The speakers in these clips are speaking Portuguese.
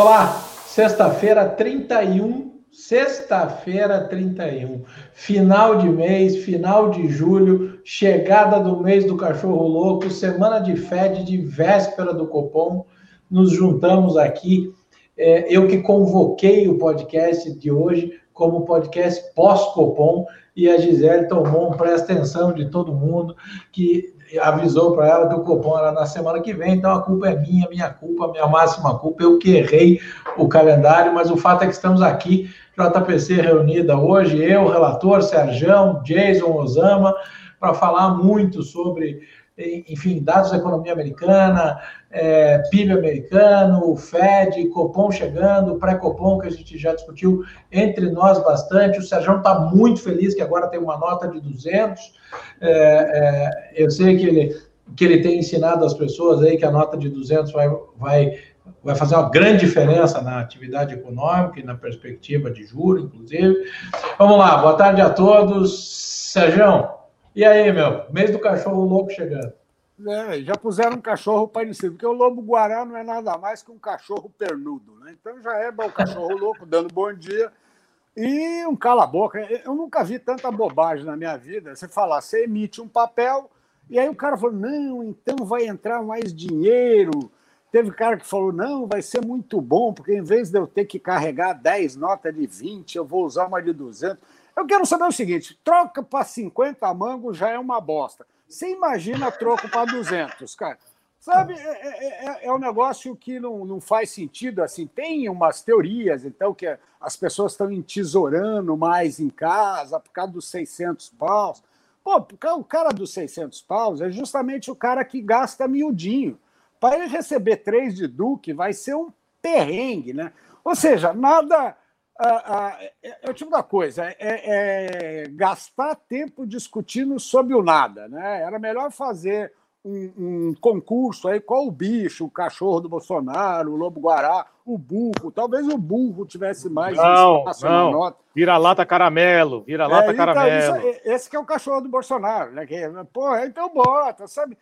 Olá, sexta-feira 31, final de mês, final de julho, chegada do mês do cachorro louco, semana de FED, de véspera do Copom, nos juntamos aqui, eu que convoquei o podcast de hoje como podcast pós-Copom, e a Gisele tomou um presta atenção de todo mundo, que avisou para ela que o Copom era na semana que vem, então a culpa é minha máxima culpa, eu que errei o calendário, mas o fato é que estamos aqui, JPC reunida hoje, eu, relator, Serjão, Jason, Osama, para falar muito sobre, enfim, dados da economia americana, PIB americano, FED, Copom chegando, pré-Copom, que a gente já discutiu entre nós bastante. O Serjão está muito feliz que agora tem uma nota de 200. Eu sei que ele tem ensinado as pessoas aí que a nota de 200 vai fazer uma grande diferença na atividade econômica e na perspectiva de juros, inclusive. Vamos lá, boa tarde a todos. Serjão, e aí, meu? Mês do cachorro louco chegando. Já puseram um cachorro parecido, porque o lobo-guará não é nada mais que um cachorro pernudo, né? Então já é o cachorro louco dando bom dia e um cala-boca. Eu nunca vi tanta bobagem na minha vida. Você emite um papel e aí o cara falou, não, então vai entrar mais dinheiro. Teve cara que falou, não, vai ser muito bom, porque em vez de eu ter que carregar 10 notas de 20, eu vou usar uma de 200. Eu quero saber o seguinte, troca para 50 mangos já é uma bosta. Você imagina troco para 200, cara. Sabe, é um negócio que não faz sentido, assim. Tem umas teorias, então, que as pessoas estão entesourando mais em casa por causa dos 600 paus. Pô, o cara dos 600 paus é justamente o cara que gasta miudinho. Para ele receber 3 de Duque vai ser um perrengue, né? Ou seja, nada... é o tipo da coisa, é gastar tempo discutindo sobre o nada, né? Era melhor fazer um concurso aí, qual o bicho, o cachorro do Bolsonaro, o lobo-guará, o burro, talvez o burro tivesse mais espaço na nota. Vira-lata caramelo, vira-lata caramelo. Então, esse que é o cachorro do Bolsonaro, né? Que, porra, então bota, sabe?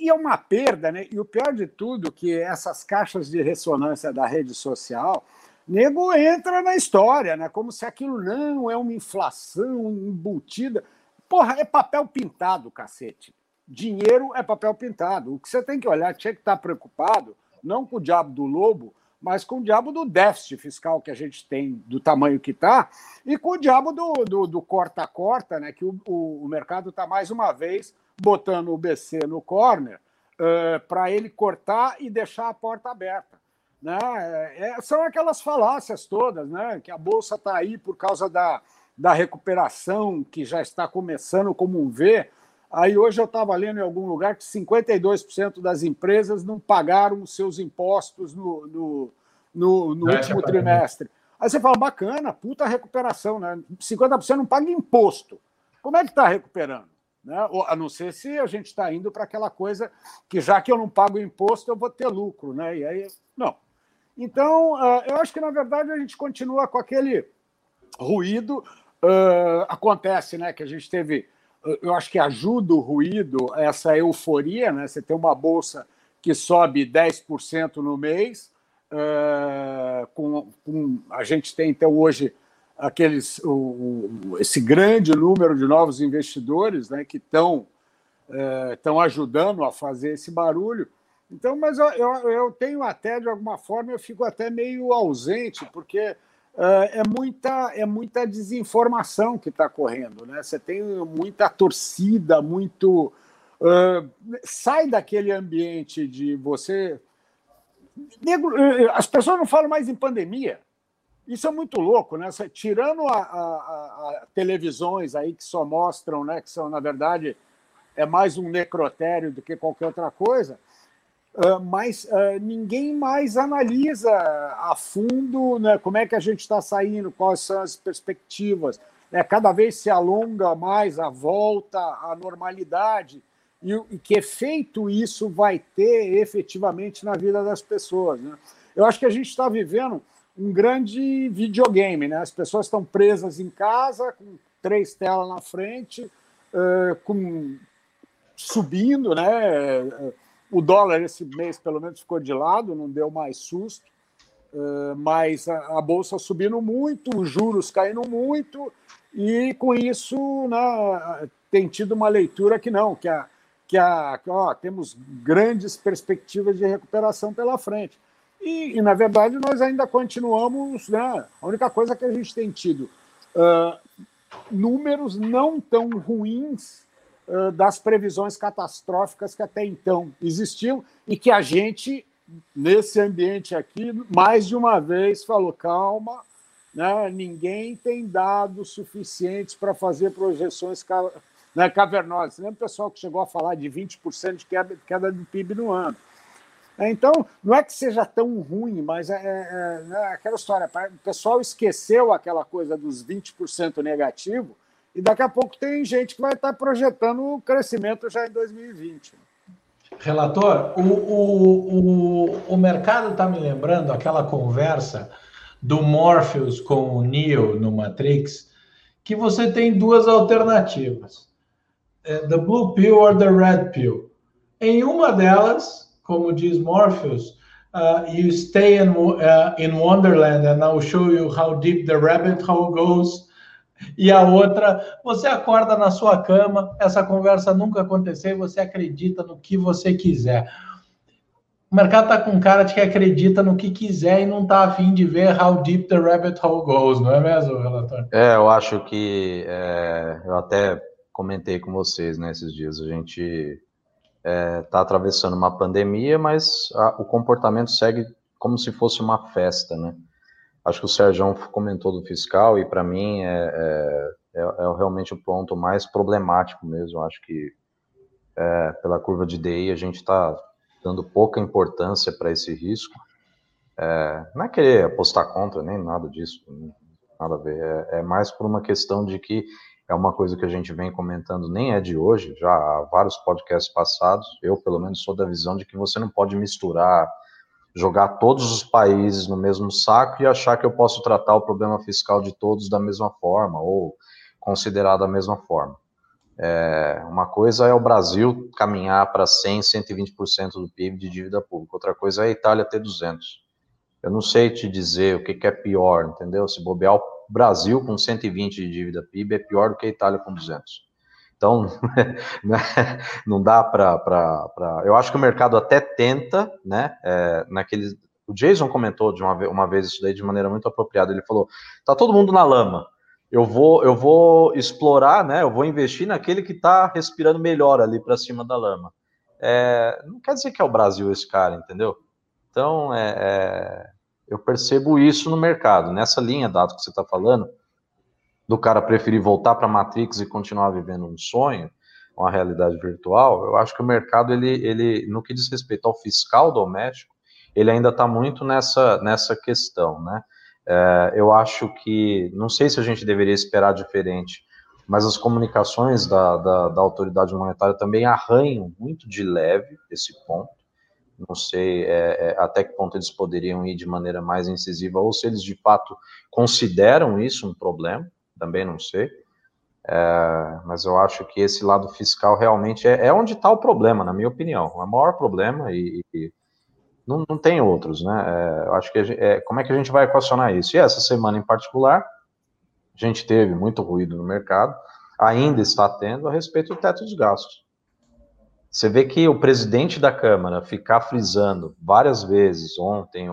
E é uma perda, né? E o pior de tudo que essas caixas de ressonância da rede social... Nego entra na história, né? Como se aquilo não é uma inflação embutida. Porra, é papel pintado, cacete. Dinheiro é papel pintado. O que você tem que olhar, tinha que estar preocupado, não com o diabo do lobo, mas com o diabo do déficit fiscal que a gente tem, do tamanho que está, e com o diabo do corta-corta, né? Que o mercado está, mais uma vez, botando o BC no corner para ele cortar e deixar a porta aberta. Né? São aquelas falácias todas, né? Que a Bolsa está aí por causa da recuperação que já está começando como um V. Aí hoje eu estava lendo em algum lugar que 52% das empresas não pagaram os seus impostos no último trimestre. Aí você fala, bacana, puta recuperação, né? 50% não paga imposto. Como é que está recuperando? Né? A não ser se a gente está indo para aquela coisa que, já que eu não pago imposto, eu vou ter lucro, né? E aí, não. Então, eu acho que, na verdade, a gente continua com aquele ruído. Acontece, né, que a gente teve... Eu acho que ajuda o ruído, essa euforia, né? Você tem uma bolsa que sobe 10% no mês. A gente tem, então, hoje, esse grande número de novos investidores, né, que estão ajudando a fazer esse barulho. Então, mas eu tenho até, de alguma forma, eu fico até meio ausente, porque é muita desinformação que está correndo, né? Você tem muita torcida, muito... sai daquele ambiente de você... As pessoas não falam mais em pandemia. Isso é muito louco, né? Você, tirando a televisões aí que só mostram, né, que são, na verdade, é mais um necrotério do que qualquer outra coisa... Mas ninguém mais analisa a fundo, né, como é que a gente está saindo, quais são as perspectivas. Cada vez se alonga mais a volta à normalidade e que efeito isso vai ter efetivamente na vida das pessoas, né? Eu acho que a gente está vivendo um grande videogame, né? As pessoas estão presas em casa, com 3 telas na frente, subindo, né? O dólar, esse mês, pelo menos, ficou de lado, não deu mais susto. mas a Bolsa subindo muito, os juros caindo muito, e com isso, né, tem tido uma leitura que não, que temos grandes perspectivas de recuperação pela frente. E na verdade, nós ainda continuamos, né, a única coisa que a gente tem tido, números não tão ruins das previsões catastróficas que até então existiam e que a gente, nesse ambiente aqui, mais de uma vez falou, calma, né, ninguém tem dados suficientes para fazer projeções cavernosas. Lembra o pessoal que chegou a falar de 20% de queda do PIB no ano? Então, não é que seja tão ruim, mas é aquela história, o pessoal esqueceu aquela coisa dos 20% negativo e daqui a pouco tem gente que vai estar projetando o crescimento já em 2020. Relator, o mercado está me lembrando aquela conversa do Morpheus com o Neo no Matrix, que você tem duas alternativas, the blue pill or the red pill. Em uma delas, como diz Morpheus, you stay in Wonderland and I'll show you how deep the rabbit hole goes. E a outra, você acorda na sua cama, essa conversa nunca aconteceu e você acredita no que você quiser. O mercado está com cara de que acredita no que quiser e não está afim de ver how deep the rabbit hole goes, não é mesmo, relator? Eu acho que... eu até comentei com vocês, né, esses dias, a gente... está atravessando uma pandemia, mas o comportamento segue como se fosse uma festa, né? Acho que o Sérgio comentou do fiscal e, para mim, é realmente o ponto mais problemático mesmo. Acho que, pela curva de DI, a gente está dando pouca importância para esse risco. Não é querer apostar contra, nem nada disso, nada a ver. É mais por uma questão de que é uma coisa que a gente vem comentando, nem é de hoje, já há vários podcasts passados, eu pelo menos sou da visão de que você não pode misturar, jogar todos os países no mesmo saco e achar que eu posso tratar o problema fiscal de todos da mesma forma, ou considerar da mesma forma. Uma coisa é o Brasil caminhar para 100%, 120% do PIB de dívida pública, outra coisa é a Itália ter 200%. Eu não sei te dizer o que é pior, entendeu? Se bobear o Brasil com 120 de dívida PIB é pior do que a Itália com 200. Então, não dá para... Eu acho que o mercado até tenta, né? O Jason comentou de uma vez isso daí de maneira muito apropriada. Ele falou, tá todo mundo na lama. Eu vou explorar, né? Eu vou investir naquele que está respirando melhor ali para cima da lama. Não quer dizer que é o Brasil esse cara, entendeu? Então, eu percebo isso no mercado, nessa linha, dado que você está falando, do cara preferir voltar para a Matrix e continuar vivendo um sonho, uma realidade virtual. Eu acho que o mercado, ele no que diz respeito ao fiscal doméstico, ele ainda está muito nessa questão, né? Eu acho que, não sei se a gente deveria esperar diferente, mas as comunicações da autoridade monetária também arranham muito de leve esse ponto. Não sei até que ponto eles poderiam ir de maneira mais incisiva, ou se eles, de fato, consideram isso um problema, também não sei. Mas eu acho que esse lado fiscal realmente é onde está o problema, na minha opinião. É o maior problema e não tem outros, né? Eu acho que como é que a gente vai equacionar isso? E essa semana, em particular, a gente teve muito ruído no mercado, ainda está tendo, a respeito do teto dos gastos. Você vê que o presidente da Câmara ficar frisando várias vezes, ontem,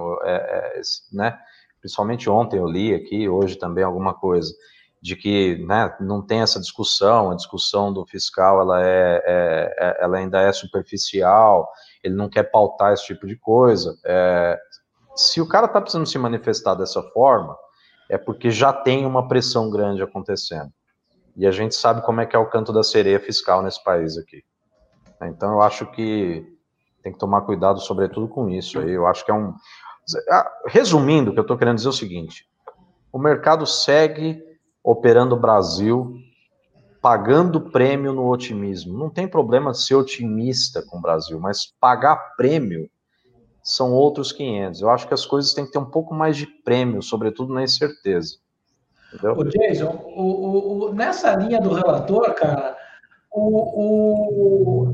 né, principalmente ontem eu li aqui, hoje também alguma coisa, de que, né, não tem essa discussão, a discussão do fiscal ela ainda é superficial, ele não quer pautar esse tipo de coisa. Se o cara está precisando se manifestar dessa forma, é porque já tem uma pressão grande acontecendo. E a gente sabe como é que é o canto da sereia fiscal nesse país aqui. Então, eu acho que tem que tomar cuidado, sobretudo, com isso aí. Eu acho que é um... Resumindo, o que eu estou querendo dizer é o seguinte. O mercado segue operando o Brasil, pagando prêmio no otimismo. Não tem problema ser otimista com o Brasil, mas pagar prêmio são outros 500. Eu acho que as coisas têm que ter um pouco mais de prêmio, sobretudo na incerteza. Entendeu? O Jason, nessa linha do relator, cara...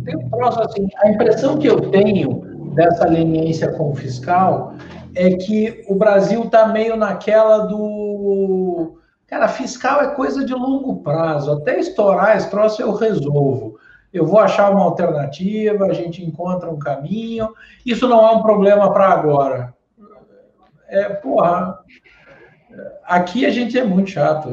Tem um troço assim, a impressão que eu tenho dessa leniência com o fiscal é que o Brasil está meio naquela do... Cara, fiscal é coisa de longo prazo. Até estourar esse troço eu resolvo. Eu vou achar uma alternativa, a gente encontra um caminho. Isso não é um problema para agora. É, porra... Aqui a gente é muito chato.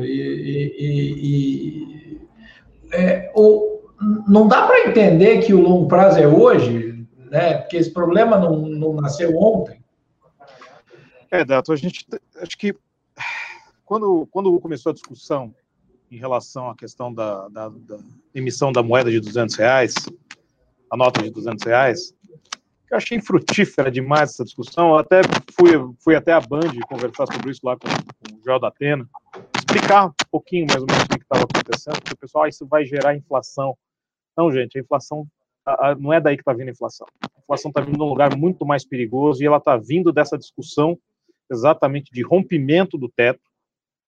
Não dá para entender que o longo prazo é hoje, né? Porque esse problema não nasceu ontem. É, Dato, a gente... Acho que quando começou a discussão em relação à questão da emissão da moeda de R$200, a nota de R$200, eu achei frutífera demais essa discussão. Eu até fui até a Band conversar sobre isso lá com o Joel da Atena, explicar um pouquinho mais ou menos o que estava acontecendo, porque o pessoal, isso vai gerar inflação. Não, gente, a inflação, não é daí que está vindo a inflação. A inflação está vindo de um lugar muito mais perigoso e ela está vindo dessa discussão exatamente de rompimento do teto.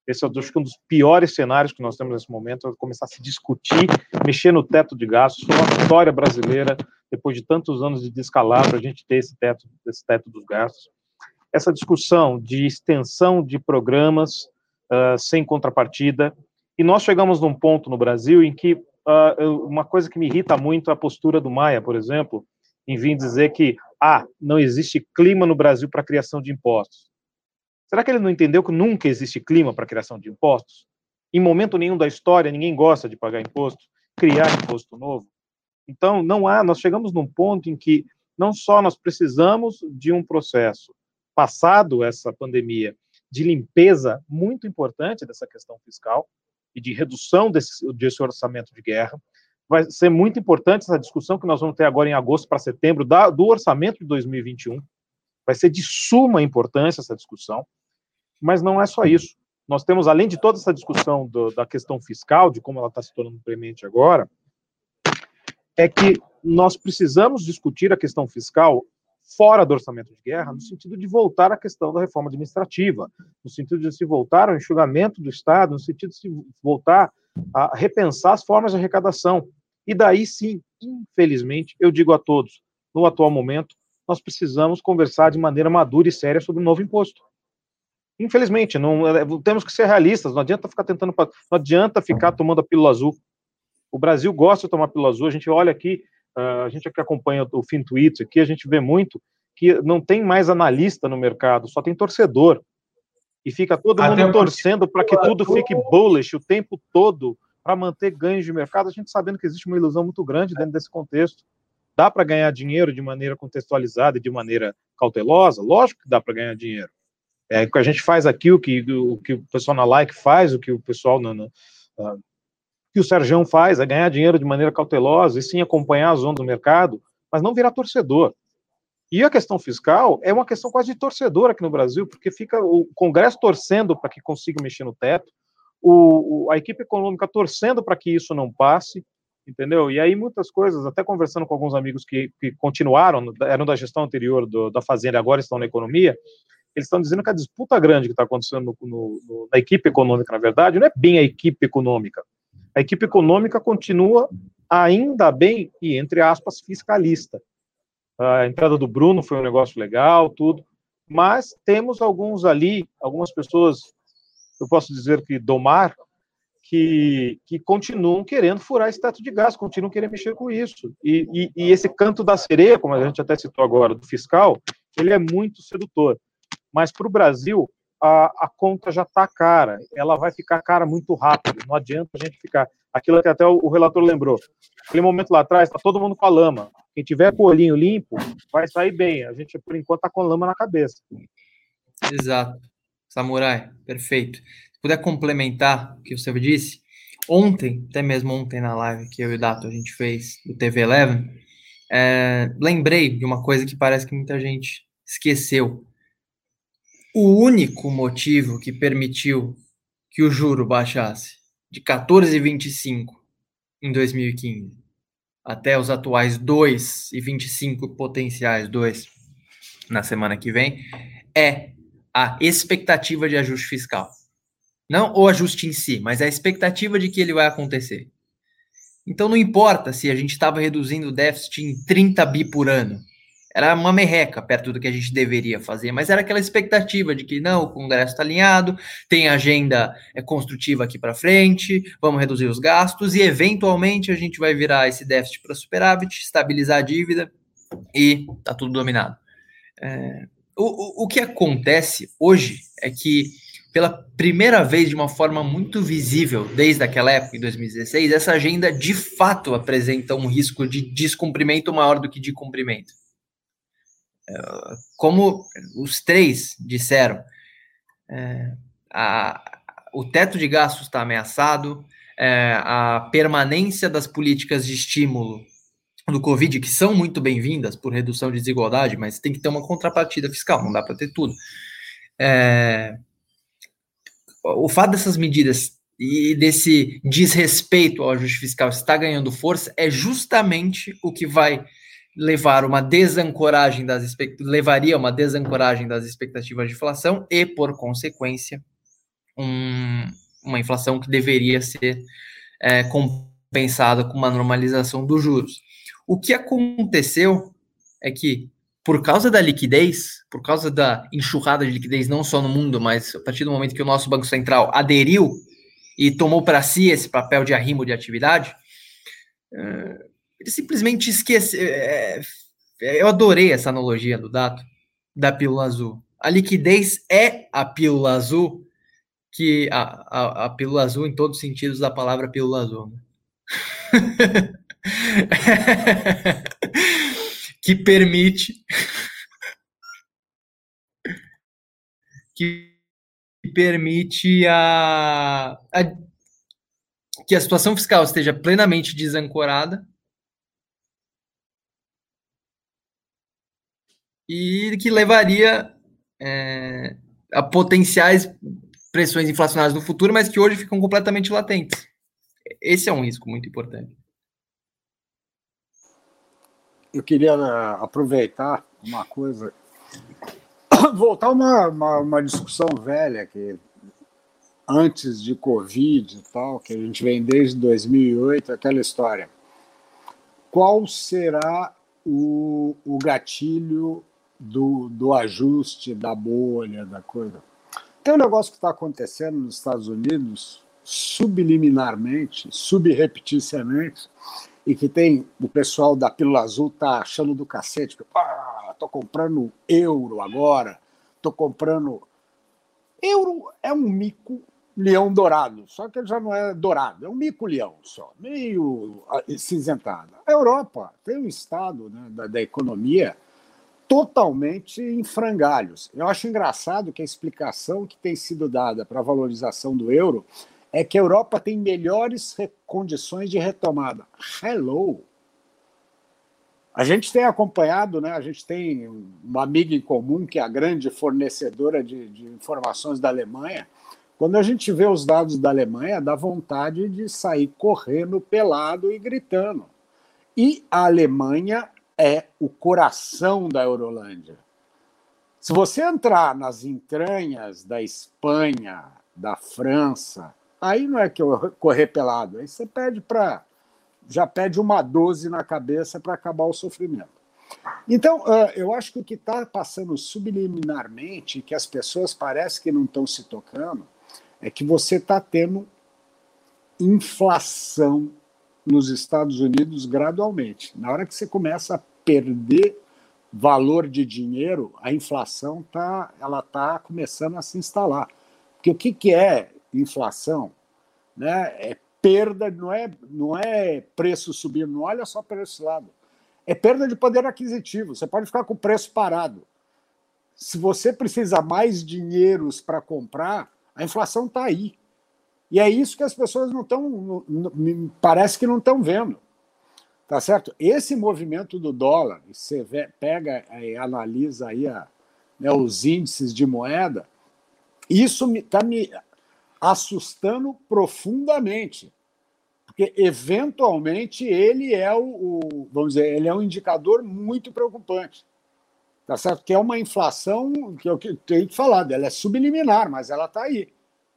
Esse é, acho que, um dos piores cenários que nós temos nesse momento, é começar a se discutir, mexer no teto de gastos. Foi uma vitória brasileira, depois de tantos anos de descalabro, a gente ter esse teto dos gastos. Essa discussão de extensão de programas sem contrapartida. E nós chegamos num ponto no Brasil em que uma coisa que me irrita muito é a postura do Maia, por exemplo, em vir dizer que não existe clima no Brasil para a criação de impostos. Será que ele não entendeu que nunca existe clima para a criação de impostos? Em momento nenhum da história, ninguém gosta de pagar imposto, criar imposto novo. Então, nós chegamos num ponto em que não só nós precisamos de um processo, passado essa pandemia, de limpeza muito importante dessa questão fiscal e de redução desse orçamento de guerra. Vai ser muito importante essa discussão que nós vamos ter agora em agosto para setembro do orçamento de 2021. Vai ser de suma importância essa discussão. Mas não é só isso. Nós temos, além de toda essa discussão da questão fiscal, de como ela está se tornando premente agora, é que nós precisamos discutir a questão fiscal fora do orçamento de guerra, no sentido de voltar à questão da reforma administrativa, no sentido de se voltar ao enxugamento do Estado, no sentido de se voltar a repensar as formas de arrecadação. E daí sim, infelizmente, eu digo a todos, no atual momento, nós precisamos conversar de maneira madura e séria sobre o novo imposto. Infelizmente, temos que ser realistas, não adianta ficar tomando a pílula azul. O Brasil gosta de tomar pílula azul, a gente olha aqui, a gente que acompanha o Fintwit aqui, a gente vê muito que não tem mais analista no mercado, só tem torcedor. E fica todo mundo torcendo para que tudo fique bullish o tempo todo, para manter ganhos de mercado, a gente sabendo que existe uma ilusão muito grande dentro desse contexto. Dá para ganhar dinheiro de maneira contextualizada e de maneira cautelosa? Lógico que dá para ganhar dinheiro. É o que a gente faz aqui, o que o pessoal na Like faz, o que o pessoal que o Sergião faz, é ganhar dinheiro de maneira cautelosa e sim acompanhar as ondas do mercado, mas não virar torcedor. E a questão fiscal é uma questão quase de torcedor aqui no Brasil, porque fica o Congresso torcendo para que consiga mexer no teto, a equipe econômica torcendo para que isso não passe, entendeu? E aí muitas coisas, até conversando com alguns amigos que continuaram, eram da gestão anterior da Fazenda, agora estão na economia, eles estão dizendo que a disputa grande que está acontecendo na equipe econômica, na verdade, não é bem a equipe econômica. A equipe econômica continua ainda bem, e entre aspas, fiscalista. A entrada do Bruno foi um negócio legal, tudo, mas temos algumas pessoas, eu posso dizer que domar, que continuam querendo furar esse teto de gás, continuam querendo mexer com isso. E esse canto da sereia, como a gente até citou agora, do fiscal, ele é muito sedutor. Mas para o Brasil, a conta já está cara, ela vai ficar cara muito rápido, não adianta a gente ficar... Aquilo que até o relator lembrou, aquele momento lá atrás, está todo mundo com a lama, quem tiver com o olhinho limpo, vai sair bem, a gente, por enquanto, está com a lama na cabeça. Exato, Samurai, perfeito. Se puder complementar o que você disse, até mesmo ontem na live que eu e o Dato a gente fez do TV Eleven, lembrei de uma coisa que parece que muita gente esqueceu. O único motivo que permitiu que o juro baixasse de 14,25 em 2015 até os atuais 2,25 potenciais 2 na semana que vem é a expectativa de ajuste fiscal. Não o ajuste em si, mas a expectativa de que ele vai acontecer. Então não importa se a gente estava reduzindo o déficit em 30 bi por ano. Era uma merreca perto do que a gente deveria fazer, mas era aquela expectativa de que não, o Congresso está alinhado, tem agenda construtiva aqui para frente, vamos reduzir os gastos e, eventualmente, a gente vai virar esse déficit para superávit, estabilizar a dívida e está tudo dominado. O que acontece hoje é que, pela primeira vez, de uma forma muito visível, desde aquela época, em 2016, essa agenda, de fato, apresenta um risco de descumprimento maior do que de cumprimento. Como os três disseram, o teto de gastos está ameaçado, a permanência das políticas de estímulo do Covid, que são muito bem-vindas por redução de desigualdade, mas tem que ter uma contrapartida fiscal, não dá para ter tudo. O fato dessas medidas e desse desrespeito ao ajuste fiscal estar ganhando força é justamente o que vai levar uma desancoragem levaria uma desancoragem das expectativas de inflação e, por consequência, uma inflação que deveria ser compensada com uma normalização dos juros. O que aconteceu é que, por causa da liquidez, por causa da enxurrada de liquidez, não só no mundo, mas a partir do momento que o nosso Banco Central aderiu e tomou para si esse papel de arrimo de atividade, ele simplesmente esqueceu. Eu adorei essa analogia do Dato, da pílula azul. A liquidez é a pílula azul, que a pílula azul em todos os sentidos da palavra pílula azul. Né? que permite que a situação fiscal esteja plenamente desancorada e que levaria a potenciais pressões inflacionárias no futuro, mas que hoje ficam completamente latentes. Esse é um risco muito importante. Eu queria aproveitar uma coisa, voltar uma discussão velha que antes de Covid e tal, que a gente vem desde 2008, aquela história. Qual será o gatilho do ajuste, da bolha, da coisa? Tem um negócio que está acontecendo nos Estados Unidos subliminarmente, subrepeticiamente, e que tem o pessoal da Pílula Azul tá achando do cacete, que tô comprando euro agora, tô comprando... Euro é um mico-leão dourado, só que ele já não é dourado, é um mico-leão só, meio cinzentado. A Europa tem um estado, né, da economia totalmente em frangalhos. Eu acho engraçado que a explicação que tem sido dada para a valorização do euro é que a Europa tem melhores condições de retomada. Hello! A gente tem acompanhado, né? A gente tem uma amiga em comum, que é a grande fornecedora de informações da Alemanha. Quando a gente vê os dados da Alemanha, dá vontade de sair correndo, pelado e gritando. E a Alemanha é o coração da Eurolândia. Se você entrar nas entranhas da Espanha, da França, aí não é que eu correr pelado, aí você já pede uma 12 na cabeça para acabar o sofrimento. Então, eu acho que o que está passando subliminarmente, que as pessoas parecem que não estão se tocando, é que você está tendo inflação nos Estados Unidos gradualmente. Na hora que você começa a perder valor de dinheiro, a inflação está começando a se instalar. Porque o que é inflação, né? É perda, não é preço subindo, não olha só para esse lado. É perda de poder aquisitivo. Você pode ficar com o preço parado. Se você precisa mais dinheiros para comprar, a inflação está aí. E é isso que as pessoas não estão, parece que não estão vendo. Tá certo? Esse movimento do dólar, você pega e analisa aí os índices de moeda, isso está me assustando profundamente, porque eventualmente ele é vamos dizer, ele é um indicador muito preocupante, tá certo? Que é uma inflação que eu tenho que falar, ela é subliminar, mas ela está aí.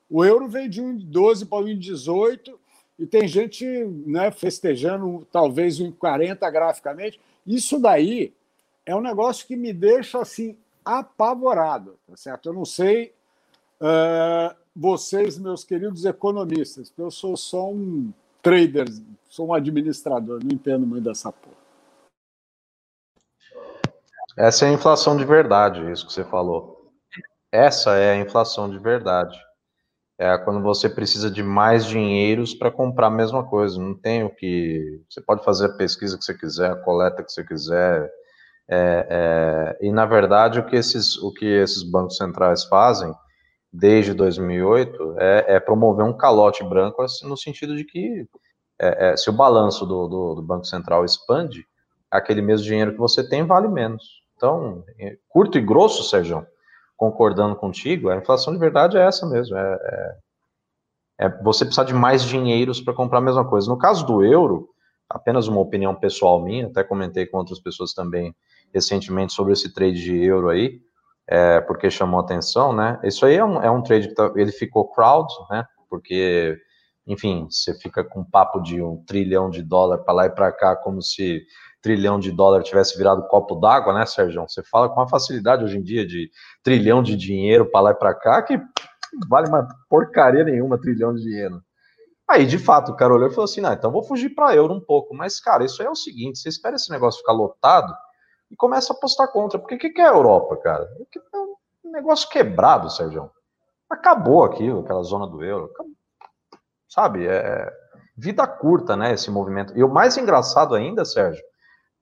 O euro veio de 1,12 para 1,18 e tem gente, né, festejando talvez 1,40 graficamente. Isso daí é um negócio que me deixa assim apavorado, tá certo? Eu não sei vocês, meus queridos economistas, porque eu sou só um trader, sou um administrador, não entendo muito dessa porra. Essa é a inflação de verdade, isso que você falou. Essa é a inflação de verdade. É quando você precisa de mais dinheiros para comprar a mesma coisa. Não tem o que... Você pode fazer a pesquisa que você quiser, a coleta que você quiser. E, na verdade, o que esses bancos centrais fazem desde 2008 é promover um calote branco, assim, no sentido de que se o balanço do Banco Central expande, aquele mesmo dinheiro que você tem vale menos. Então, curto e grosso, Sérgio, concordando contigo, a inflação de verdade é essa mesmo. Você precisar de mais dinheiros para comprar a mesma coisa. No caso do euro, apenas uma opinião pessoal minha, até comentei com outras pessoas também recentemente sobre esse trade de euro aí, porque chamou atenção, né? Isso aí é um trade que ele ficou crowd, né? Porque... Enfim, você fica com papo de $1 trilhão para lá e para cá, como se $1 trilhão tivesse virado copo d'água, né, Sérgio? Você fala com uma facilidade hoje em dia de trilhão de dinheiro para lá e para cá, que vale uma porcaria nenhuma, trilhão de dinheiro. Aí, de fato, o cara olhou e falou assim, não, então vou fugir para euro um pouco. Mas, cara, isso aí é o seguinte, você espera esse negócio ficar lotado e começa a apostar contra. Porque o que é a Europa, cara? É um negócio quebrado, Sérgio. Acabou aquilo, aquela zona do euro, acabou. Sabe, vida curta, né, esse movimento. E o mais engraçado ainda, Sérgio,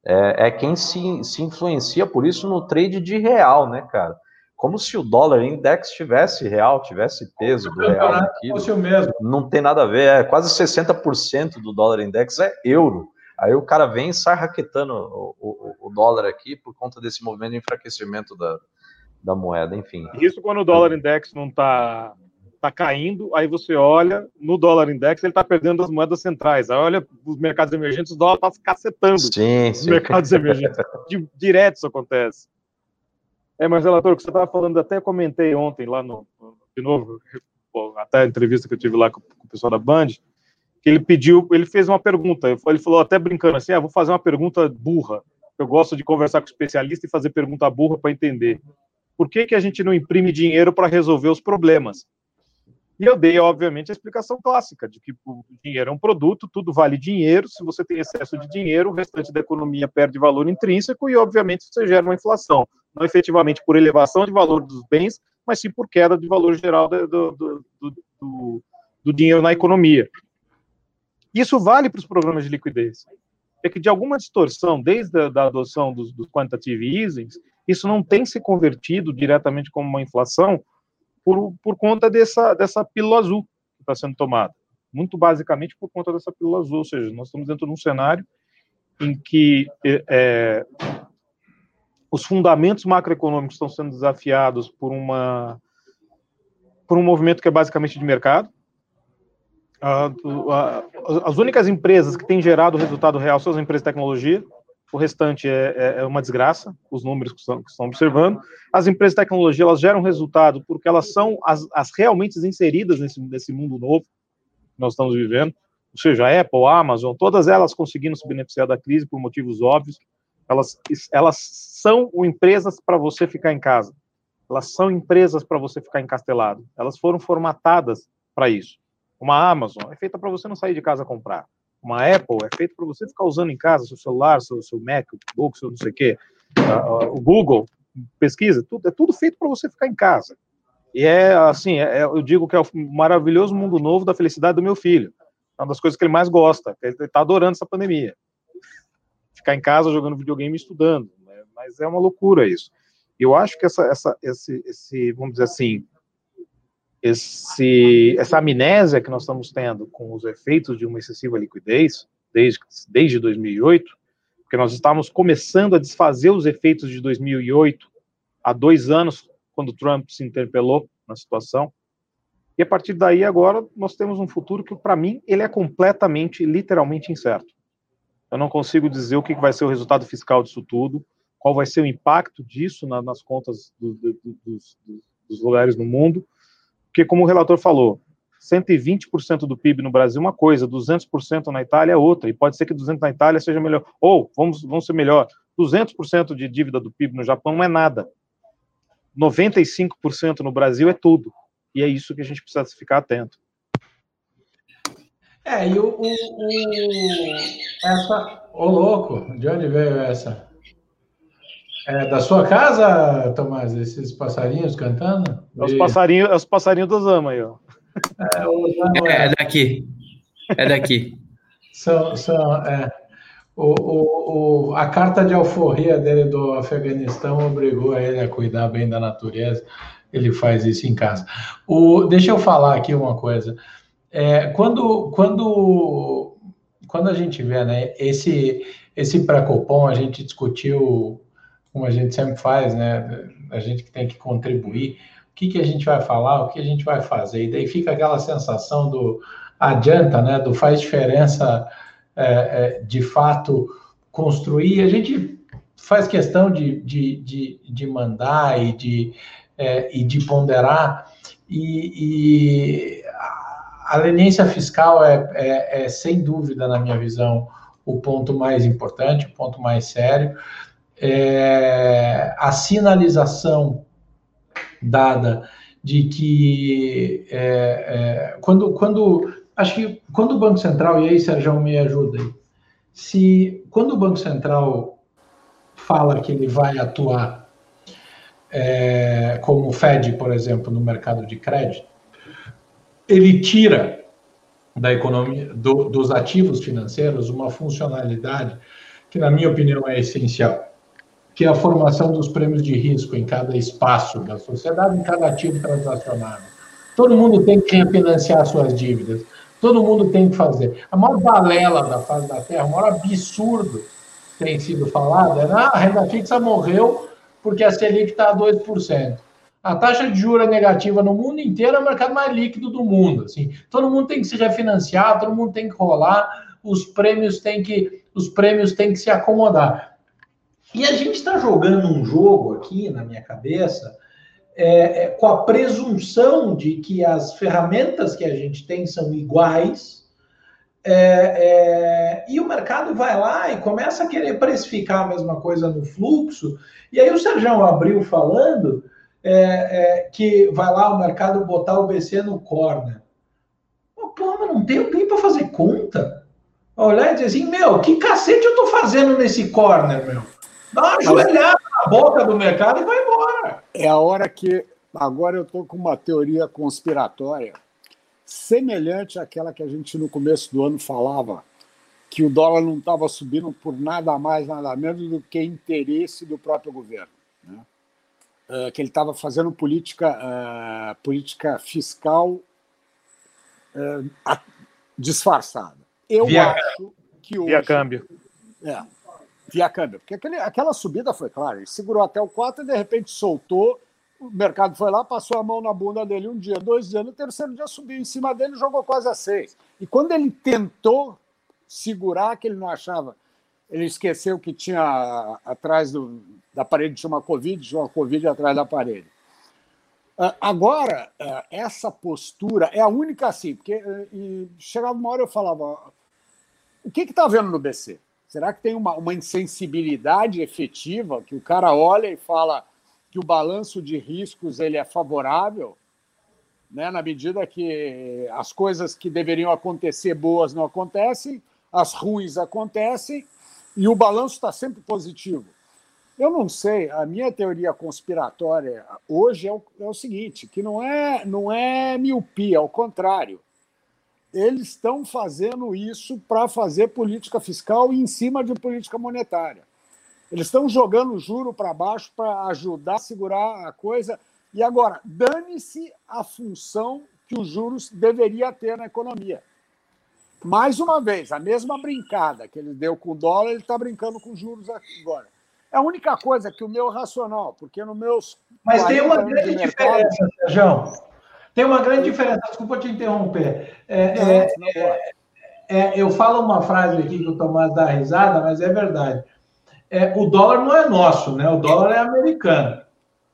é quem se influencia por isso no trade de real, né, cara? Como se o dólar index tivesse real, tivesse peso do real naquilo. Fosse o mesmo. Não tem nada a ver, quase 60% do dólar index é euro. Aí o cara vem e sai raquetando o dólar aqui por conta desse movimento de enfraquecimento da moeda, enfim. Isso quando o dólar index não tá caindo, aí você olha no dólar index, ele tá perdendo as moedas centrais, aí olha os mercados emergentes, o dólar tá se cacetando. Sim, sim. Os mercados emergentes, direto isso acontece. Mas, relator, o que você tava falando, até comentei ontem lá de novo, até a entrevista que eu tive lá com o pessoal da Band, que ele fez uma pergunta, ele falou até brincando assim, vou fazer uma pergunta burra, eu gosto de conversar com especialista e fazer pergunta burra para entender. Por que a gente não imprime dinheiro para resolver os problemas? E eu dei, obviamente, a explicação clássica de que o dinheiro é um produto, tudo vale dinheiro, se você tem excesso de dinheiro, o restante da economia perde valor intrínseco e, obviamente, você gera uma inflação. Não efetivamente por elevação de valor dos bens, mas sim por queda de valor geral do dinheiro na economia. Isso vale para os programas de liquidez. É que, de alguma distorção, desde a adoção dos quantitative easings, isso não tem se convertido diretamente como uma inflação, por conta dessa pílula azul que está sendo tomada. Muito basicamente por conta dessa pílula azul. Ou seja, nós estamos dentro de um cenário em que os fundamentos macroeconômicos estão sendo desafiados por um movimento que é basicamente de mercado. As únicas empresas que têm gerado resultado real são as empresas de tecnologia. O restante é uma desgraça, os números que estão observando. As empresas de tecnologia, elas geram resultado porque elas são as realmente inseridas nesse mundo novo que nós estamos vivendo. Ou seja, a Apple, a Amazon, todas elas conseguiram se beneficiar da crise por motivos óbvios. Elas são empresas para você ficar em casa. Elas são empresas para você ficar encastelado. Elas foram formatadas para isso. Uma Amazon é feita para você não sair de casa comprar. Uma Apple é feita para você ficar usando em casa, seu celular, seu Mac, o Book, seu não sei o quê. O Google, pesquisa, é tudo feito para você ficar em casa. E eu digo que é o maravilhoso mundo novo da felicidade do meu filho. É uma das coisas que ele mais gosta. Ele está adorando essa pandemia. Ficar em casa jogando videogame e estudando. Né? Mas é uma loucura isso. Eu acho que esse vamos dizer assim, essa amnésia que nós estamos tendo com os efeitos de uma excessiva liquidez, desde 2008, porque nós estávamos começando a desfazer os efeitos de 2008, há 2 anos, quando Trump se interpelou na situação, e a partir daí agora nós temos um futuro que, para mim, ele é completamente, literalmente incerto. Eu não consigo dizer o que vai ser o resultado fiscal disso tudo, qual vai ser o impacto disso nas contas dos lugares no mundo, porque, como o relator falou, 120% do PIB no Brasil é uma coisa, 200% na Itália é outra, e pode ser que 200% na Itália seja melhor, ou, vamos ser melhor, 200% de dívida do PIB no Japão não é nada. 95% no Brasil é tudo. E é isso que a gente precisa ficar atento. É, e essa... Ô, louco, de onde veio essa? É da sua casa, Tomás, esses passarinhos cantando? É os passarinhos da Zama aí, ó. É daqui. É daqui. A carta de alforria dele do Afeganistão obrigou ele a cuidar bem da natureza. Ele faz isso em casa. Deixa eu falar aqui uma coisa. Quando a gente vê, né, esse pré-Copom, a gente discutiu, como a gente sempre faz, né, a gente que tem que contribuir, o que, que a gente vai falar, o que a gente vai fazer, e daí fica aquela sensação do adianta, né, do faz diferença de fato construir. A gente faz questão de mandar e de ponderar, e a leniência fiscal é, sem dúvida, na minha visão, o ponto mais importante, o ponto mais sério. A sinalização dada de que quando o Banco Central, e aí, Sérgio, me ajudem, quando o Banco Central fala que ele vai atuar como o FED, por exemplo, no mercado de crédito, ele tira da economia, dos ativos financeiros, uma funcionalidade que, na minha opinião, é essencial, que é a formação dos prêmios de risco em cada espaço da sociedade, em cada ativo transacionado. Todo mundo tem que refinanciar suas dívidas, todo mundo tem que fazer. A maior balela da face da Terra, o maior absurdo que tem sido falado é: a renda fixa morreu porque a Selic está a 2%. A taxa de juros negativa no mundo inteiro é o mercado mais líquido do mundo. Assim. Todo mundo tem que se refinanciar, todo mundo tem que rolar, os prêmios têm que se acomodar. E a gente está jogando um jogo aqui, na minha cabeça, com a presunção de que as ferramentas que a gente tem são iguais, e o mercado vai lá e começa a querer precificar a mesma coisa no fluxo. E aí o Sérgio abriu falando que vai lá o mercado botar o BC no corner. Pô, mas não tem tempo para fazer conta. Olhar e dizer assim: meu, que cacete eu tô fazendo nesse corner, meu? Dá uma joelhada na boca do mercado e vai embora. É a hora que... Agora eu estou com uma teoria conspiratória, semelhante àquela que a gente no começo do ano falava, que o dólar não estava subindo por nada mais, nada menos do que interesse do próprio governo. Né? Que ele estava fazendo política fiscal disfarçada. Eu acho que hoje... Via câmbio. Via câmbio, porque aquela subida foi clara, ele segurou até o 4 e de repente soltou, o mercado foi lá, passou a mão na bunda dele um dia, 2 dias, no terceiro dia subiu em cima dele e jogou quase a 6. E quando ele tentou segurar, que ele não achava, ele esqueceu que tinha atrás da parede tinha uma Covid atrás da parede. Agora, essa postura é a única assim, porque chegava uma hora eu falava: o que está vendo no BC? Será que tem uma insensibilidade efetiva, que o cara olha e fala que o balanço de riscos ele é favorável, né? Na medida que as coisas que deveriam acontecer boas não acontecem, as ruins acontecem, e o balanço está sempre positivo. Eu não sei, a minha teoria conspiratória hoje é o seguinte, que não é miopia, ao contrário. Eles estão fazendo isso para fazer política fiscal em cima de política monetária. Eles estão jogando o juro para baixo para ajudar a segurar a coisa. E agora, dane-se a função que os juros deveria ter na economia. Mais uma vez, a mesma brincada que ele deu com o dólar, ele está brincando com juros agora. É a única coisa que o meu racional, porque no meus... Mas tem uma grande diferença, Sérgio. Tem uma grande diferença, desculpa te interromper. Eu falo uma frase aqui que o Tomás dá risada, mas é verdade. O dólar não é nosso, né? O dólar é americano.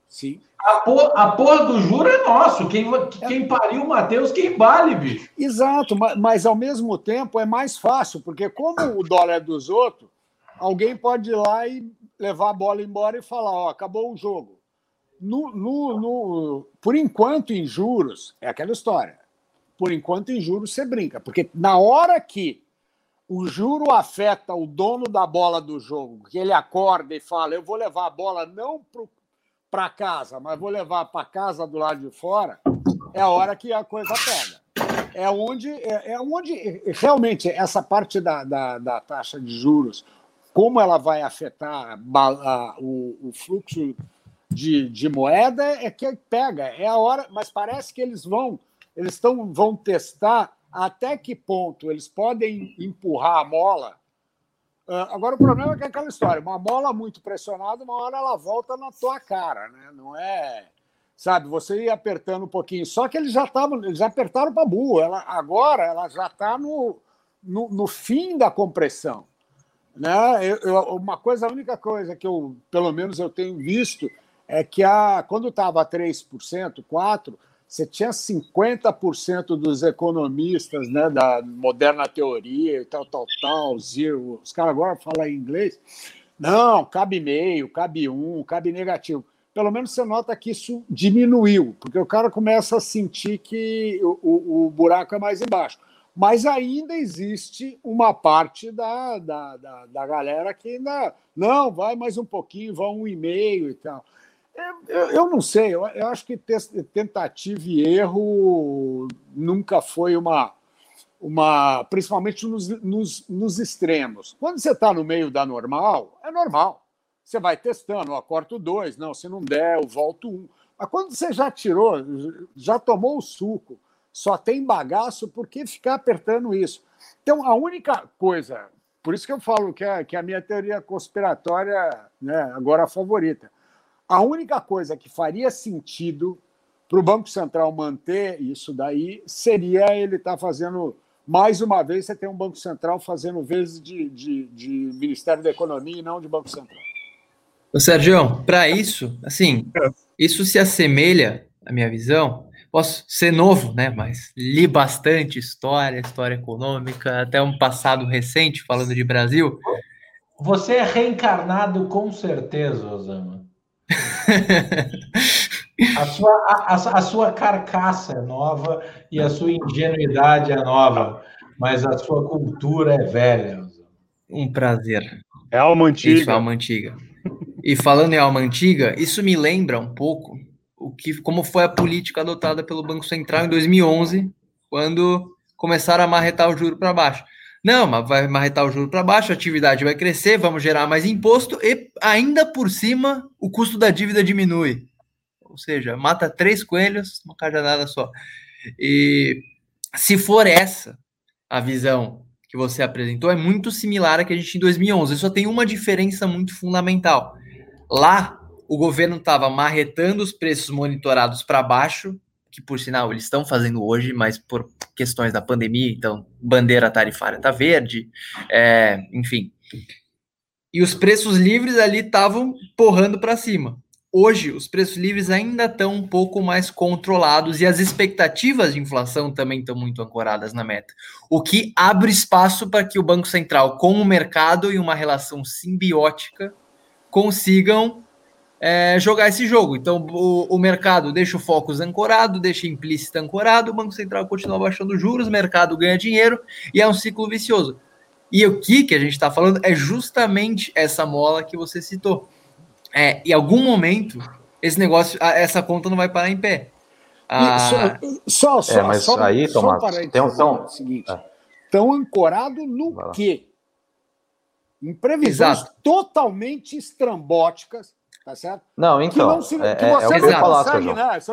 Sim. A porra do juro é nosso. Quem pariu o Matheus, quem vale, bicho. Exato, mas ao mesmo tempo é mais fácil, porque como o dólar é dos outros, alguém pode ir lá e levar a bola embora e falar, ó, acabou o jogo. Por enquanto, em juros, é aquela história. Por enquanto, em juros, você brinca. Porque na hora que o juro afeta o dono da bola do jogo, que ele acorda e fala, eu vou levar a bola não para casa, mas vou levar para casa do lado de fora, é a hora que a coisa pega. É onde realmente essa parte da taxa de juros, como ela vai afetar o fluxo de moeda, é que pega. É a hora, mas parece que eles vão testar até que ponto eles podem empurrar a mola. Agora, o problema é que é aquela história, uma mola muito pressionada, uma hora ela volta na tua cara, né? Não é... Sabe, você ia apertando um pouquinho. Só que eles já apertaram para a burra. Agora ela já está no fim da compressão. Né? A única coisa que eu, pelo menos, eu tenho visto é que quando estava 3%, 4%, você tinha 50% dos economistas, né, da moderna teoria e tal, zero. Os caras agora falam em inglês. Não, cabe meio, cabe um, cabe negativo. Pelo menos você nota que isso diminuiu, porque o cara começa a sentir que o buraco é mais embaixo. Mas ainda existe uma parte da galera que ainda... Não, vai mais um pouquinho, vai 1,5 e tal. Eu não sei, eu acho que tentativa e erro nunca foi uma principalmente nos extremos. Quando você está no meio da normal, é normal. Você vai testando, ó, corto 2, não, se não der, eu volto 1. Mas quando você já tirou, já tomou o suco, só tem bagaço, por que ficar apertando isso? Então, a única coisa, por isso que eu falo que a minha teoria conspiratória, né, agora a favorita, a única coisa que faria sentido para o Banco Central manter isso daí seria ele estar fazendo, mais uma vez, você tem um Banco Central fazendo vezes de Ministério da Economia e não de Banco Central. Ô, Sérgio, para isso, assim, isso se assemelha, na minha visão, posso ser novo, né? Mas li bastante história econômica, até um passado recente, falando de Brasil. Você é reencarnado com certeza, Osama. a sua carcaça é nova e a sua ingenuidade é nova, mas a sua cultura é velha, Osama. Um prazer. É alma antiga. Isso, alma antiga. E falando em alma antiga, isso me lembra um pouco como foi a política adotada pelo Banco Central em 2011, quando começaram a marretar o juro para baixo. Não, mas vai marretar o juro para baixo, a atividade vai crescer, vamos gerar mais imposto e, ainda por cima, o custo da dívida diminui. Ou seja, mata 3 coelhos, uma cajadada só. E se for essa a visão que você apresentou, é muito similar à que a gente tinha em 2011. Só tem uma diferença muito fundamental. Lá, o governo estava marretando os preços monitorados para baixo, que, por sinal, eles estão fazendo hoje, mas por questões da pandemia, então, bandeira tarifária está verde, enfim. E os preços livres ali estavam porrando para cima. Hoje, os preços livres ainda estão um pouco mais controlados e as expectativas de inflação também estão muito ancoradas na meta, o que abre espaço para que o Banco Central, com o mercado e uma relação simbiótica, consigam jogar esse jogo. Então, o mercado deixa o foco ancorado, deixa implícito ancorado, o Banco Central continua baixando juros, o mercado ganha dinheiro e é um ciclo vicioso. E o que a gente está falando é justamente essa mola que você citou. Em algum momento, esse negócio, essa conta não vai parar em pé. Mas aí, Tomás, é o seguinte, tão ancorado no quê? Em previsões totalmente estrambóticas, tá certo? Não, então. Você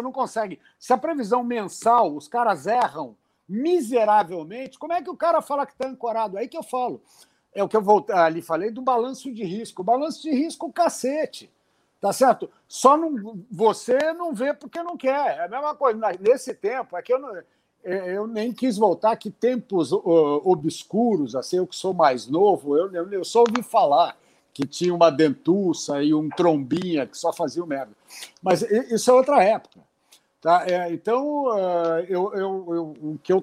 não consegue. Se a previsão mensal, os caras erram miseravelmente, como é que o cara fala que está ancorado? Aí que eu falo. É o que eu ali falei do balanço de risco. O balanço de risco, cacete, tá certo? Você não vê porque não quer. É a mesma coisa. Nesse tempo, é que eu nem quis voltar, que tempos obscuros, assim, eu que sou mais novo, eu só ouvi falar que tinha uma dentuça e um trombinha que só fazia merda. Mas isso é outra época. Tá? Então, o que eu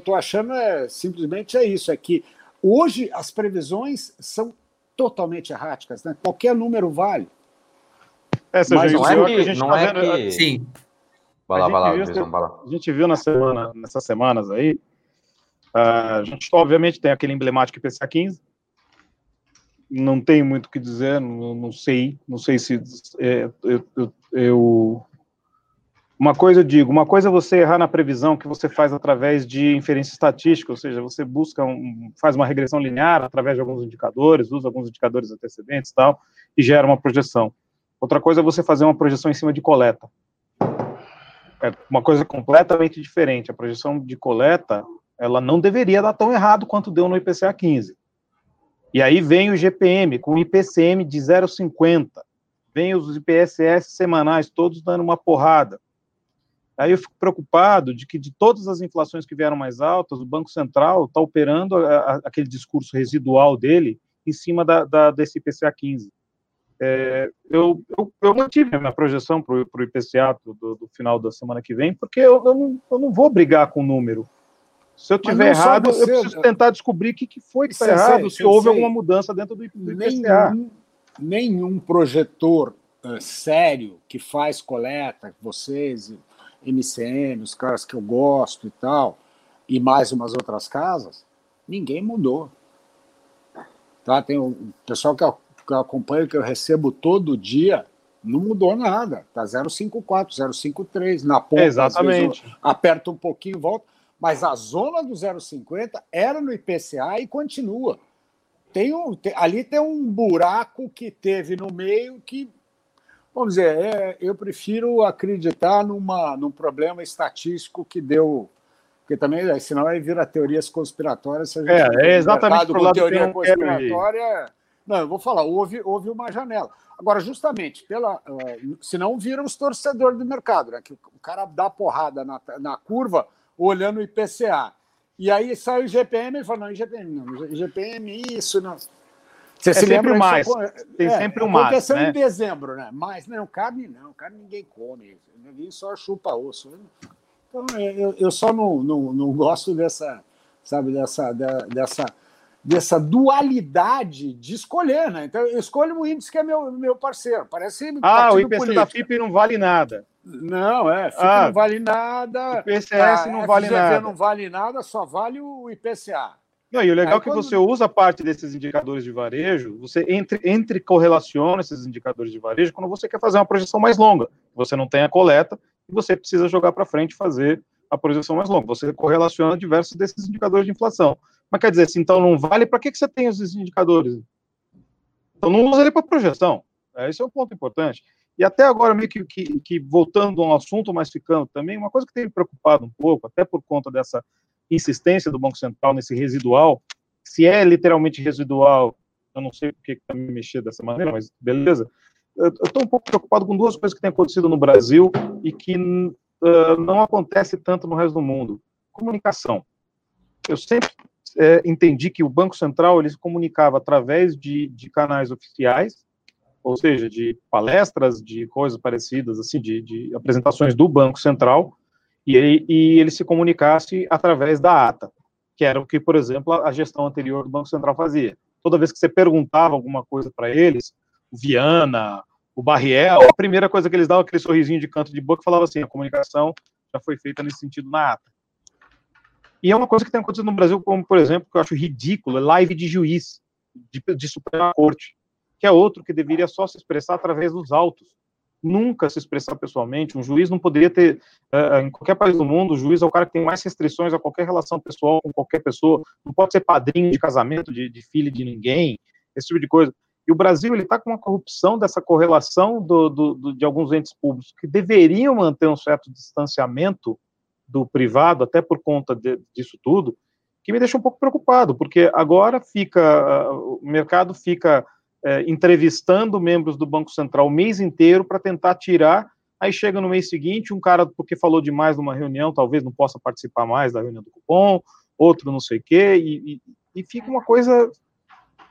tô achando simplesmente é isso, é que hoje as previsões são totalmente erráticas, né? Qualquer número vale. Mas não é que... Sim. A gente viu nessas semanas aí, a gente obviamente tem aquele emblemático IPCA 15, não tem muito o que dizer, não sei se... Uma coisa eu digo, uma coisa é você errar na previsão que você faz através de inferência estatística, ou seja, você busca, faz uma regressão linear através de alguns indicadores, usa alguns indicadores antecedentes e tal, e gera uma projeção. Outra coisa é você fazer uma projeção em cima de coleta. É uma coisa completamente diferente. A projeção de coleta, ela não deveria dar tão errado quanto deu no IPCA 15. E aí vem o GPM com IPCM de 0,50. Vem os IPSS semanais, todos dando uma porrada. Aí eu fico preocupado de que de todas as inflações que vieram mais altas, o Banco Central está operando aquele discurso residual dele em cima desse IPCA 15. Eu mantive a minha projeção para o IPCA do final da semana que vem, porque eu não vou brigar com o número. Se eu tiver errado, eu preciso tentar descobrir o que foi que está errado, se houve alguma mudança dentro do IPCA. Nenhum projetor sério que faz coleta, vocês, MCM, os caras que eu gosto e tal, e mais umas outras casas, ninguém mudou. Tá? Tem o pessoal que eu acompanho, que eu recebo todo dia, não mudou nada. Tá 0,54, 0,53, na ponta. Exatamente. Aperta um pouquinho, volta. Mas a zona do 0,50 era no IPCA e continua. Ali tem um buraco que teve no meio que, vamos dizer, eu prefiro acreditar num problema estatístico que deu... Porque também, senão aí vira teorias conspiratórias. Se a gente é exatamente o lado teoria conspiratória... Não, eu vou falar, houve uma janela. Agora, justamente, senão vira os torcedores do mercado, né? Que o cara dá porrada na curva olhando o IPCA. E aí sai o GPM e fala, não, IGPM, isso, não. Você se lembra mais. Tem sempre o mais. Aconteceu em dezembro, né? Mas carne ninguém come. Ninguém só chupa osso. Então, eu só não gosto dessa dualidade de escolher, né? Então, eu escolho um índice que é meu parceiro. Parece o IPC político. Da FIP não vale nada. Não, FIP não vale nada. IPCS não vale nada. FGF não vale nada, só vale o IPCA. Não, e o legal é que você usa parte desses indicadores de varejo, você correlaciona esses indicadores de varejo quando você quer fazer uma projeção mais longa. Você não tem a coleta e você precisa jogar para frente e fazer a projeção mais longa. Você correlaciona diversos desses indicadores de inflação. Mas quer dizer, se então não vale, para que você tem esses indicadores? Então não usa ele para projeção. Esse é um ponto importante. E até agora, meio que voltando a um assunto, mas ficando também, uma coisa que tem me preocupado um pouco, até por conta dessa insistência do Banco Central nesse residual, se é literalmente residual, eu não sei porque está me mexendo dessa maneira, mas beleza. Eu estou um pouco preocupado com duas coisas que têm acontecido no Brasil e que não acontece tanto no resto do mundo. Comunicação. Eu sempre entendi que o Banco Central ele se comunicava através de canais oficiais, ou seja, de palestras, de coisas parecidas, assim, de apresentações do Banco Central, e ele se comunicasse através da ata, que era o que, por exemplo, a gestão anterior do Banco Central fazia. Toda vez que você perguntava alguma coisa para eles, o Viana, o Barriel, a primeira coisa que eles davam, aquele sorrisinho de canto de boca, falava assim, a comunicação já foi feita nesse sentido na ata. E é uma coisa que tem acontecido no Brasil, como, por exemplo, que eu acho ridículo, é live de juiz, de Suprema Corte, que é outro que deveria só se expressar através dos autos, nunca se expressar pessoalmente. Um juiz não poderia ter, em qualquer país do mundo, o juiz é o cara que tem mais restrições a qualquer relação pessoal com qualquer pessoa, não pode ser padrinho de casamento, de filho de ninguém, esse tipo de coisa. E o Brasil ele está com uma corrupção dessa correlação de alguns entes públicos que deveriam manter um certo distanciamento do privado, até por conta disso tudo, que me deixa um pouco preocupado, porque agora o mercado fica entrevistando membros do Banco Central o mês inteiro para tentar tirar, aí chega no mês seguinte, um cara, porque falou demais numa reunião, talvez não possa participar mais da reunião do Copom, outro não sei o quê, e fica uma coisa...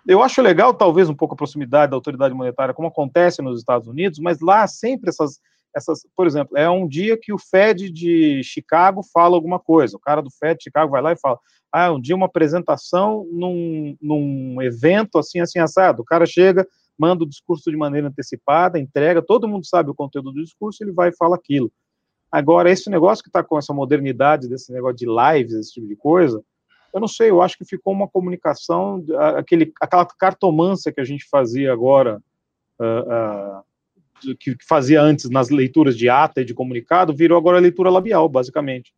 Eu acho legal, talvez, um pouco a proximidade da autoridade monetária, como acontece nos Estados Unidos, mas lá sempre essas essas, por exemplo, é um dia que o FED de Chicago fala alguma coisa, o cara do FED de Chicago vai lá e fala, ah, um dia uma apresentação num evento assim, assim, assado, o cara chega, manda o discurso de maneira antecipada, entrega, todo mundo sabe o conteúdo do discurso, ele vai e fala aquilo. Agora, esse negócio que está com essa modernidade desse negócio de lives, esse tipo de coisa, eu não sei, eu acho que ficou uma comunicação, aquela cartomância que a gente fazia agora, que fazia antes nas leituras de ata e de comunicado, virou agora leitura labial, basicamente.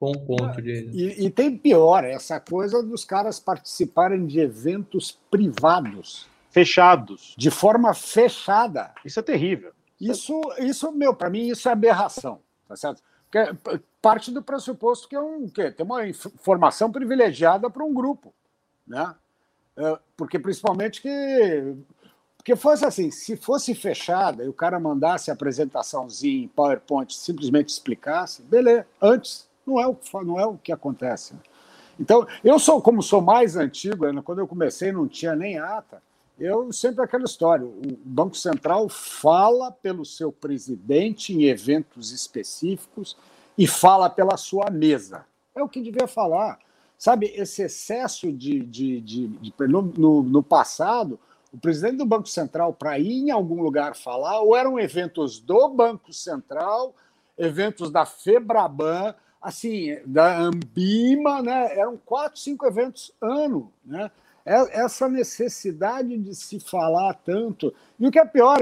Bom ponto, Diego. E tem pior, essa coisa dos caras participarem de eventos privados. Fechados. De forma fechada. Isso é terrível. Isso, para mim, isso é aberração, tá certo? Porque parte do pressuposto que é tem uma informação privilegiada para um grupo, né? Porque principalmente porque fosse assim, se fosse fechada e o cara mandasse a apresentaçãozinha em PowerPoint, simplesmente explicasse, beleza, antes não é o que acontece. Então, como sou mais antigo, quando eu comecei não tinha nem ata, eu sempre aquela história, o Banco Central fala pelo seu presidente em eventos específicos e fala pela sua mesa. É o que devia falar. Sabe, esse excesso no passado, o presidente do Banco Central, para ir em algum lugar falar, ou eram eventos do Banco Central, eventos da Febraban, assim, da Ambima, né? Eram 4, 5 eventos ano, né? Essa necessidade de se falar tanto. E o que é pior,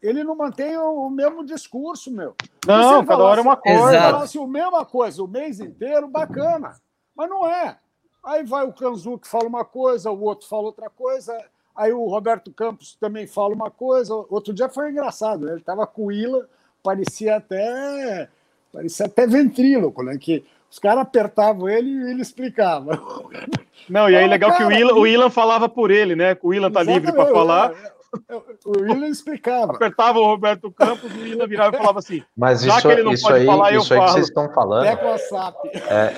ele não mantém o mesmo discurso, meu. Não, cada hora é uma coisa. Falasse a mesma coisa o mês inteiro, bacana. Mas não é. Aí vai o Kanzu que fala uma coisa, o outro fala outra coisa, aí o Roberto Campos também fala uma coisa. Outro dia foi engraçado, né? Ele estava com o Ila, parecia até ventríloco, né? Que os caras apertavam ele e ele explicava. Não, e aí legal, cara, que o Ilan falava por ele, né? O Ilan tá livre para falar. O Ilan explicava. Apertava o Roberto Campos e o Ilan virava e falava assim. Mas isso, ele não isso pode aí, falar, isso eu aí falo. Que vocês estão falando.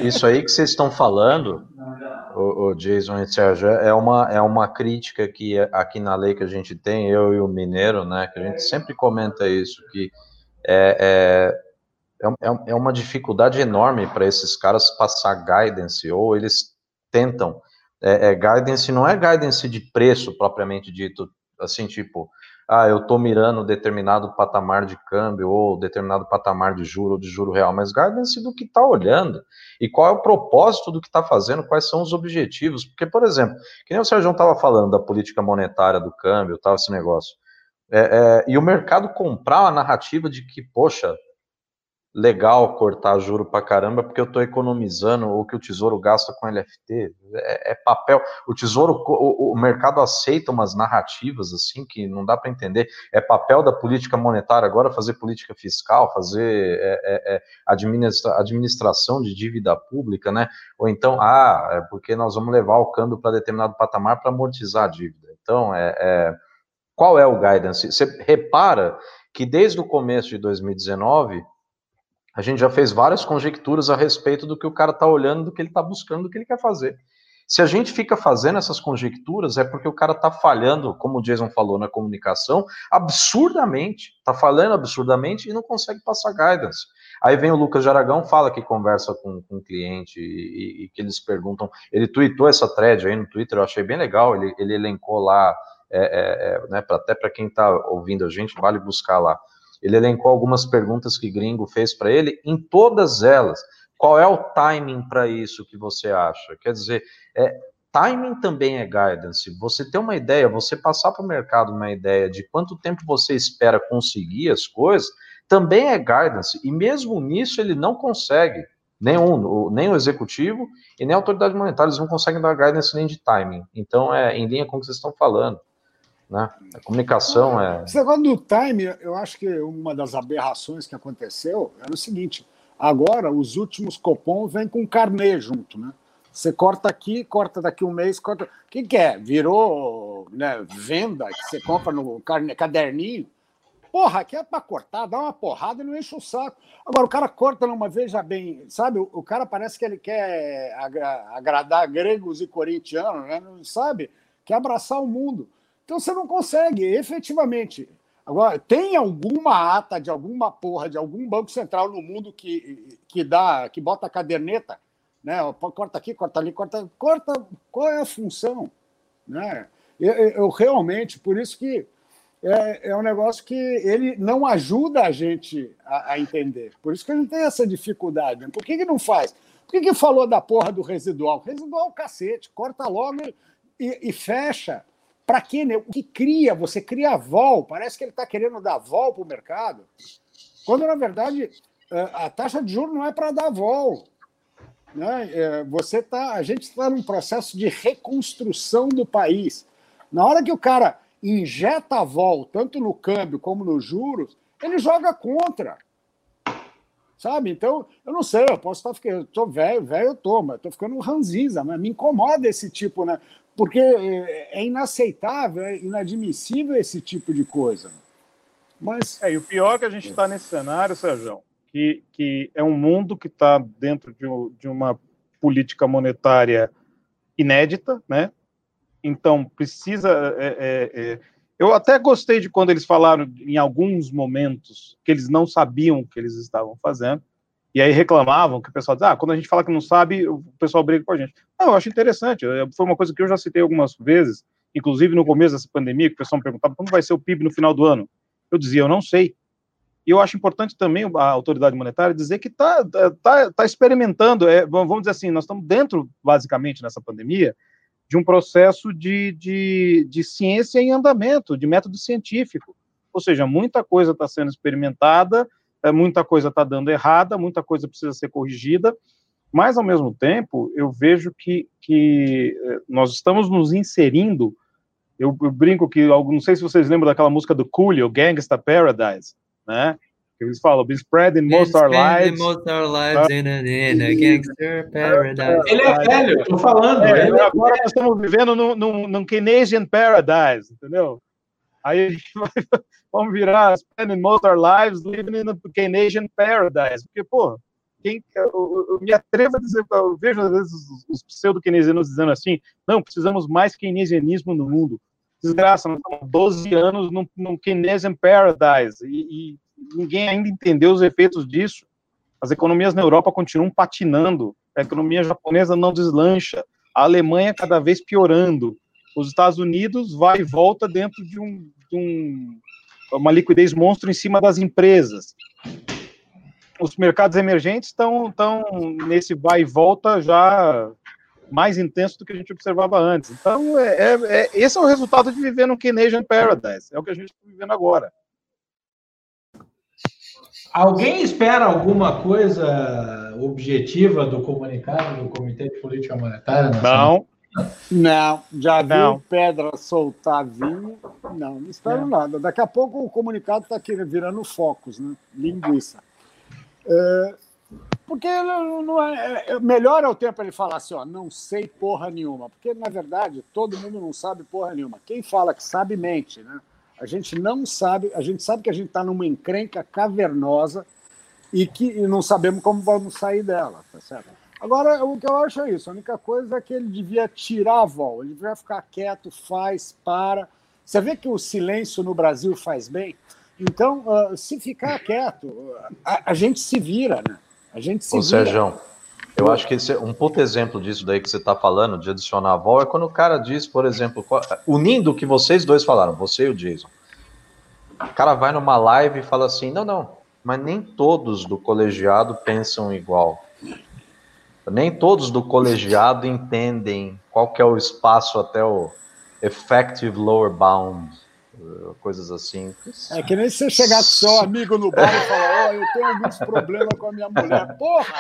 Isso aí que vocês estão falando, o Jason e o Sérgio, é uma crítica que aqui na lei que a gente tem, eu e o Mineiro, né? Que a gente sempre comenta isso, que é uma dificuldade enorme para esses caras passar guidance, ou eles tentam. Guidance não é guidance de preço propriamente dito, assim, tipo, eu estou mirando determinado patamar de câmbio ou determinado patamar de juro ou de juro real, mas guidance do que está olhando e qual é o propósito do que está fazendo, quais são os objetivos. Porque, por exemplo, que nem o Sérgio estava falando da política monetária do câmbio, tal, esse negócio, e o mercado comprar a narrativa de que, poxa, legal cortar juro pra caramba, porque eu estou economizando o que o Tesouro gasta com LFT, é papel, o Tesouro, o mercado aceita umas narrativas assim que não dá para entender, é papel da política monetária agora fazer política fiscal, fazer administração de dívida pública, né? Ou então, é porque nós vamos levar o câmbio para determinado patamar para amortizar a dívida. Então, qual é o guidance? Você repara que desde o começo de 2019, a gente já fez várias conjecturas a respeito do que o cara está olhando, do que ele está buscando, do que ele quer fazer. Se a gente fica fazendo essas conjecturas, é porque o cara está falhando, como o Jason falou, na comunicação, absurdamente. Está falhando absurdamente e não consegue passar guidance. Aí vem o Lucas de Aragão, fala que conversa com um cliente e que eles perguntam. Ele tweetou essa thread aí no Twitter, eu achei bem legal. Ele elencou lá, né, até para quem está ouvindo a gente, vale buscar lá. Ele elencou algumas perguntas que gringo fez para ele, em todas elas, qual é o timing para isso que você acha? Quer dizer, timing também é guidance. Você ter uma ideia, você passar para o mercado uma ideia de quanto tempo você espera conseguir as coisas, também é guidance. E mesmo nisso ele não consegue, nem o executivo e nem a autoridade monetária, eles não conseguem dar guidance nem de timing. Então, em linha com o que vocês estão falando. Né? A comunicação é... Esse negócio do time, eu acho que uma das aberrações que aconteceu era o seguinte, agora os últimos Copom vêm com carnê junto, né? Você corta aqui, corta daqui um mês, corta... O que é? Virou, né, venda que você compra no caderninho? Porra, aqui é pra cortar, dá uma porrada e não enche o saco. Agora, o cara corta numa vez já bem... Sabe, o cara parece que ele quer agradar gregos e corintianos, né? Não sabe? Quer abraçar o mundo. Então, você não consegue, efetivamente. Agora, tem alguma ata de alguma porra, de algum banco central no mundo que bota a caderneta, né? Corta aqui, corta ali, corta. Qual é a função? Né? Eu realmente, por isso que é um negócio que ele não ajuda a gente a entender. Por isso que a gente tem essa dificuldade. Né? Por que não faz? Por que falou da porra do residual? Residual, cacete, corta logo e fecha. Para quê? Né? O que cria? Você cria vol. Parece que ele está querendo dar vol para o mercado, quando, na verdade, a taxa de juros não é para dar vol. Né? A gente está num processo de reconstrução do país. Na hora que o cara injeta a vol, tanto no câmbio como nos juros, ele joga contra. Sabe? Então, eu não sei, eu posso estar ficando... Estou velho eu estou, mas estou ficando ranziza, mas me incomoda esse tipo... Né? Porque é inaceitável, é inadmissível esse tipo de coisa. Mas... e o pior é que a gente está nesse cenário, Sérgio, que é um mundo que está dentro de uma política monetária inédita, né? Então, precisa... Eu até gostei de quando eles falaram, em alguns momentos, que eles não sabiam o que eles estavam fazendo, e aí reclamavam que o pessoal diz, quando a gente fala que não sabe, o pessoal briga com a gente. Não, eu acho interessante, foi uma coisa que eu já citei algumas vezes, inclusive no começo dessa pandemia, que o pessoal me perguntava como vai ser o PIB no final do ano. Eu dizia, eu não sei. E eu acho importante também a autoridade monetária dizer que tá experimentando, vamos dizer assim, nós estamos dentro, basicamente, nessa pandemia, de um processo de ciência em andamento, de método científico. Ou seja, muita coisa está sendo experimentada, muita coisa está dando errada, muita coisa precisa ser corrigida, mas, ao mesmo tempo, eu vejo que nós estamos nos inserindo, eu brinco que, não sei se vocês lembram daquela música do Coolio, Gangsta Paradise, né? Eles falam, been spreading most our lives. In a gangster paradise. Ele é velho, estou falando. Agora nós estamos vivendo num Keynesian paradise, entendeu? Aí vamos virar spending most our lives living in a Keynesian paradise. Porque, pô, eu me atrevo a dizer, eu vejo às vezes os pseudo-keynesianos dizendo assim, não, precisamos mais keynesianismo no mundo. Desgraça, nós estamos 12 anos num Keynesian paradise e ninguém ainda entendeu os efeitos disso. As economias na Europa continuam patinando, a economia japonesa não deslancha, a Alemanha cada vez piorando, os Estados Unidos vai e volta dentro de uma liquidez monstro em cima das empresas. Os mercados emergentes estão nesse vai e volta já mais intenso do que a gente observava antes. Então, esse é o resultado de viver no Keynesian Paradise, é o que a gente está vivendo agora. Alguém espera alguma coisa objetiva do comunicado do Comitê de Política Monetária? Não. Não, já viu pedra soltar vinho? Não, não espero nada. Daqui a pouco o comunicado está aqui virando focos, né? Linguiça. Porque não é, melhor é o tempo ele falar assim, ó, não sei porra nenhuma. Porque, na verdade, todo mundo não sabe porra nenhuma. Quem fala que sabe, mente, né? A gente não sabe, a gente sabe que a gente está numa encrenca cavernosa e que não sabemos como vamos sair dela, tá certo? Agora, o que eu acho é isso, a única coisa é que ele devia tirar a vol, ele devia ficar quieto, faz, para. Você vê que o silêncio no Brasil faz bem? Então, se ficar quieto, a gente se vira, né? A gente se vira. Ô, Sérgio, eu acho que esse é um puto exemplo disso daí que você está falando, de adicionar a vol, é quando o cara diz, por exemplo, unindo o que vocês dois falaram, você e o Jason, o cara vai numa live e fala assim, não, mas nem todos do colegiado pensam igual. Nem todos do colegiado entendem qual que é o espaço até o effective lower bound, coisas assim. É que nem se você chegar com seu amigo no bar e falar, eu tenho alguns problemas com a minha mulher. Porra,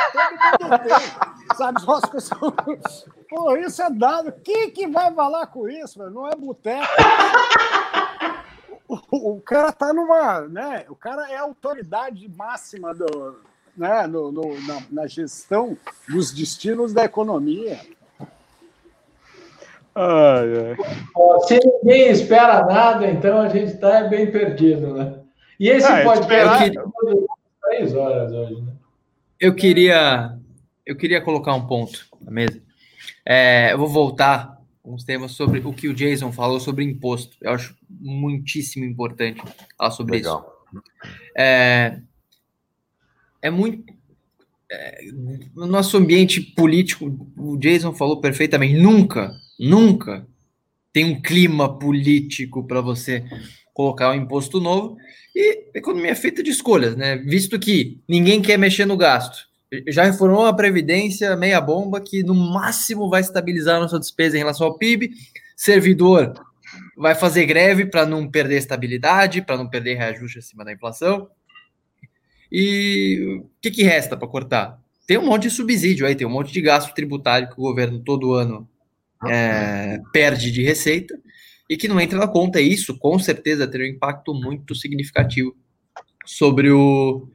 todo mundo tem. Sabe, as pessoas... Pô, isso é dado. Quem vai falar com isso? Mano? Não é boteco. O cara tá numa... Né? O cara é a autoridade máxima do... Né, na gestão dos destinos da economia. Se ninguém espera nada, então a gente está bem perdido, né? E esse podcast... Eu queria colocar um ponto na mesa. Eu vou voltar uns temas sobre o que o Jason falou sobre imposto. Eu acho muitíssimo importante falar sobre Legal. Isso. É muito... no nosso ambiente político, o Jason falou perfeitamente, nunca tem um clima político para você colocar um imposto novo, e economia é feita de escolhas, né? Visto que ninguém quer mexer no gasto, já reformou a Previdência meia bomba, que no máximo vai estabilizar a nossa despesa em relação ao PIB, servidor vai fazer greve para não perder estabilidade, para não perder reajuste acima da inflação. E o que resta para cortar? Tem um monte de subsídio aí, tem um monte de gasto tributário que o governo todo ano perde de receita e que não entra na conta. Isso com certeza terá um impacto muito significativo sobre o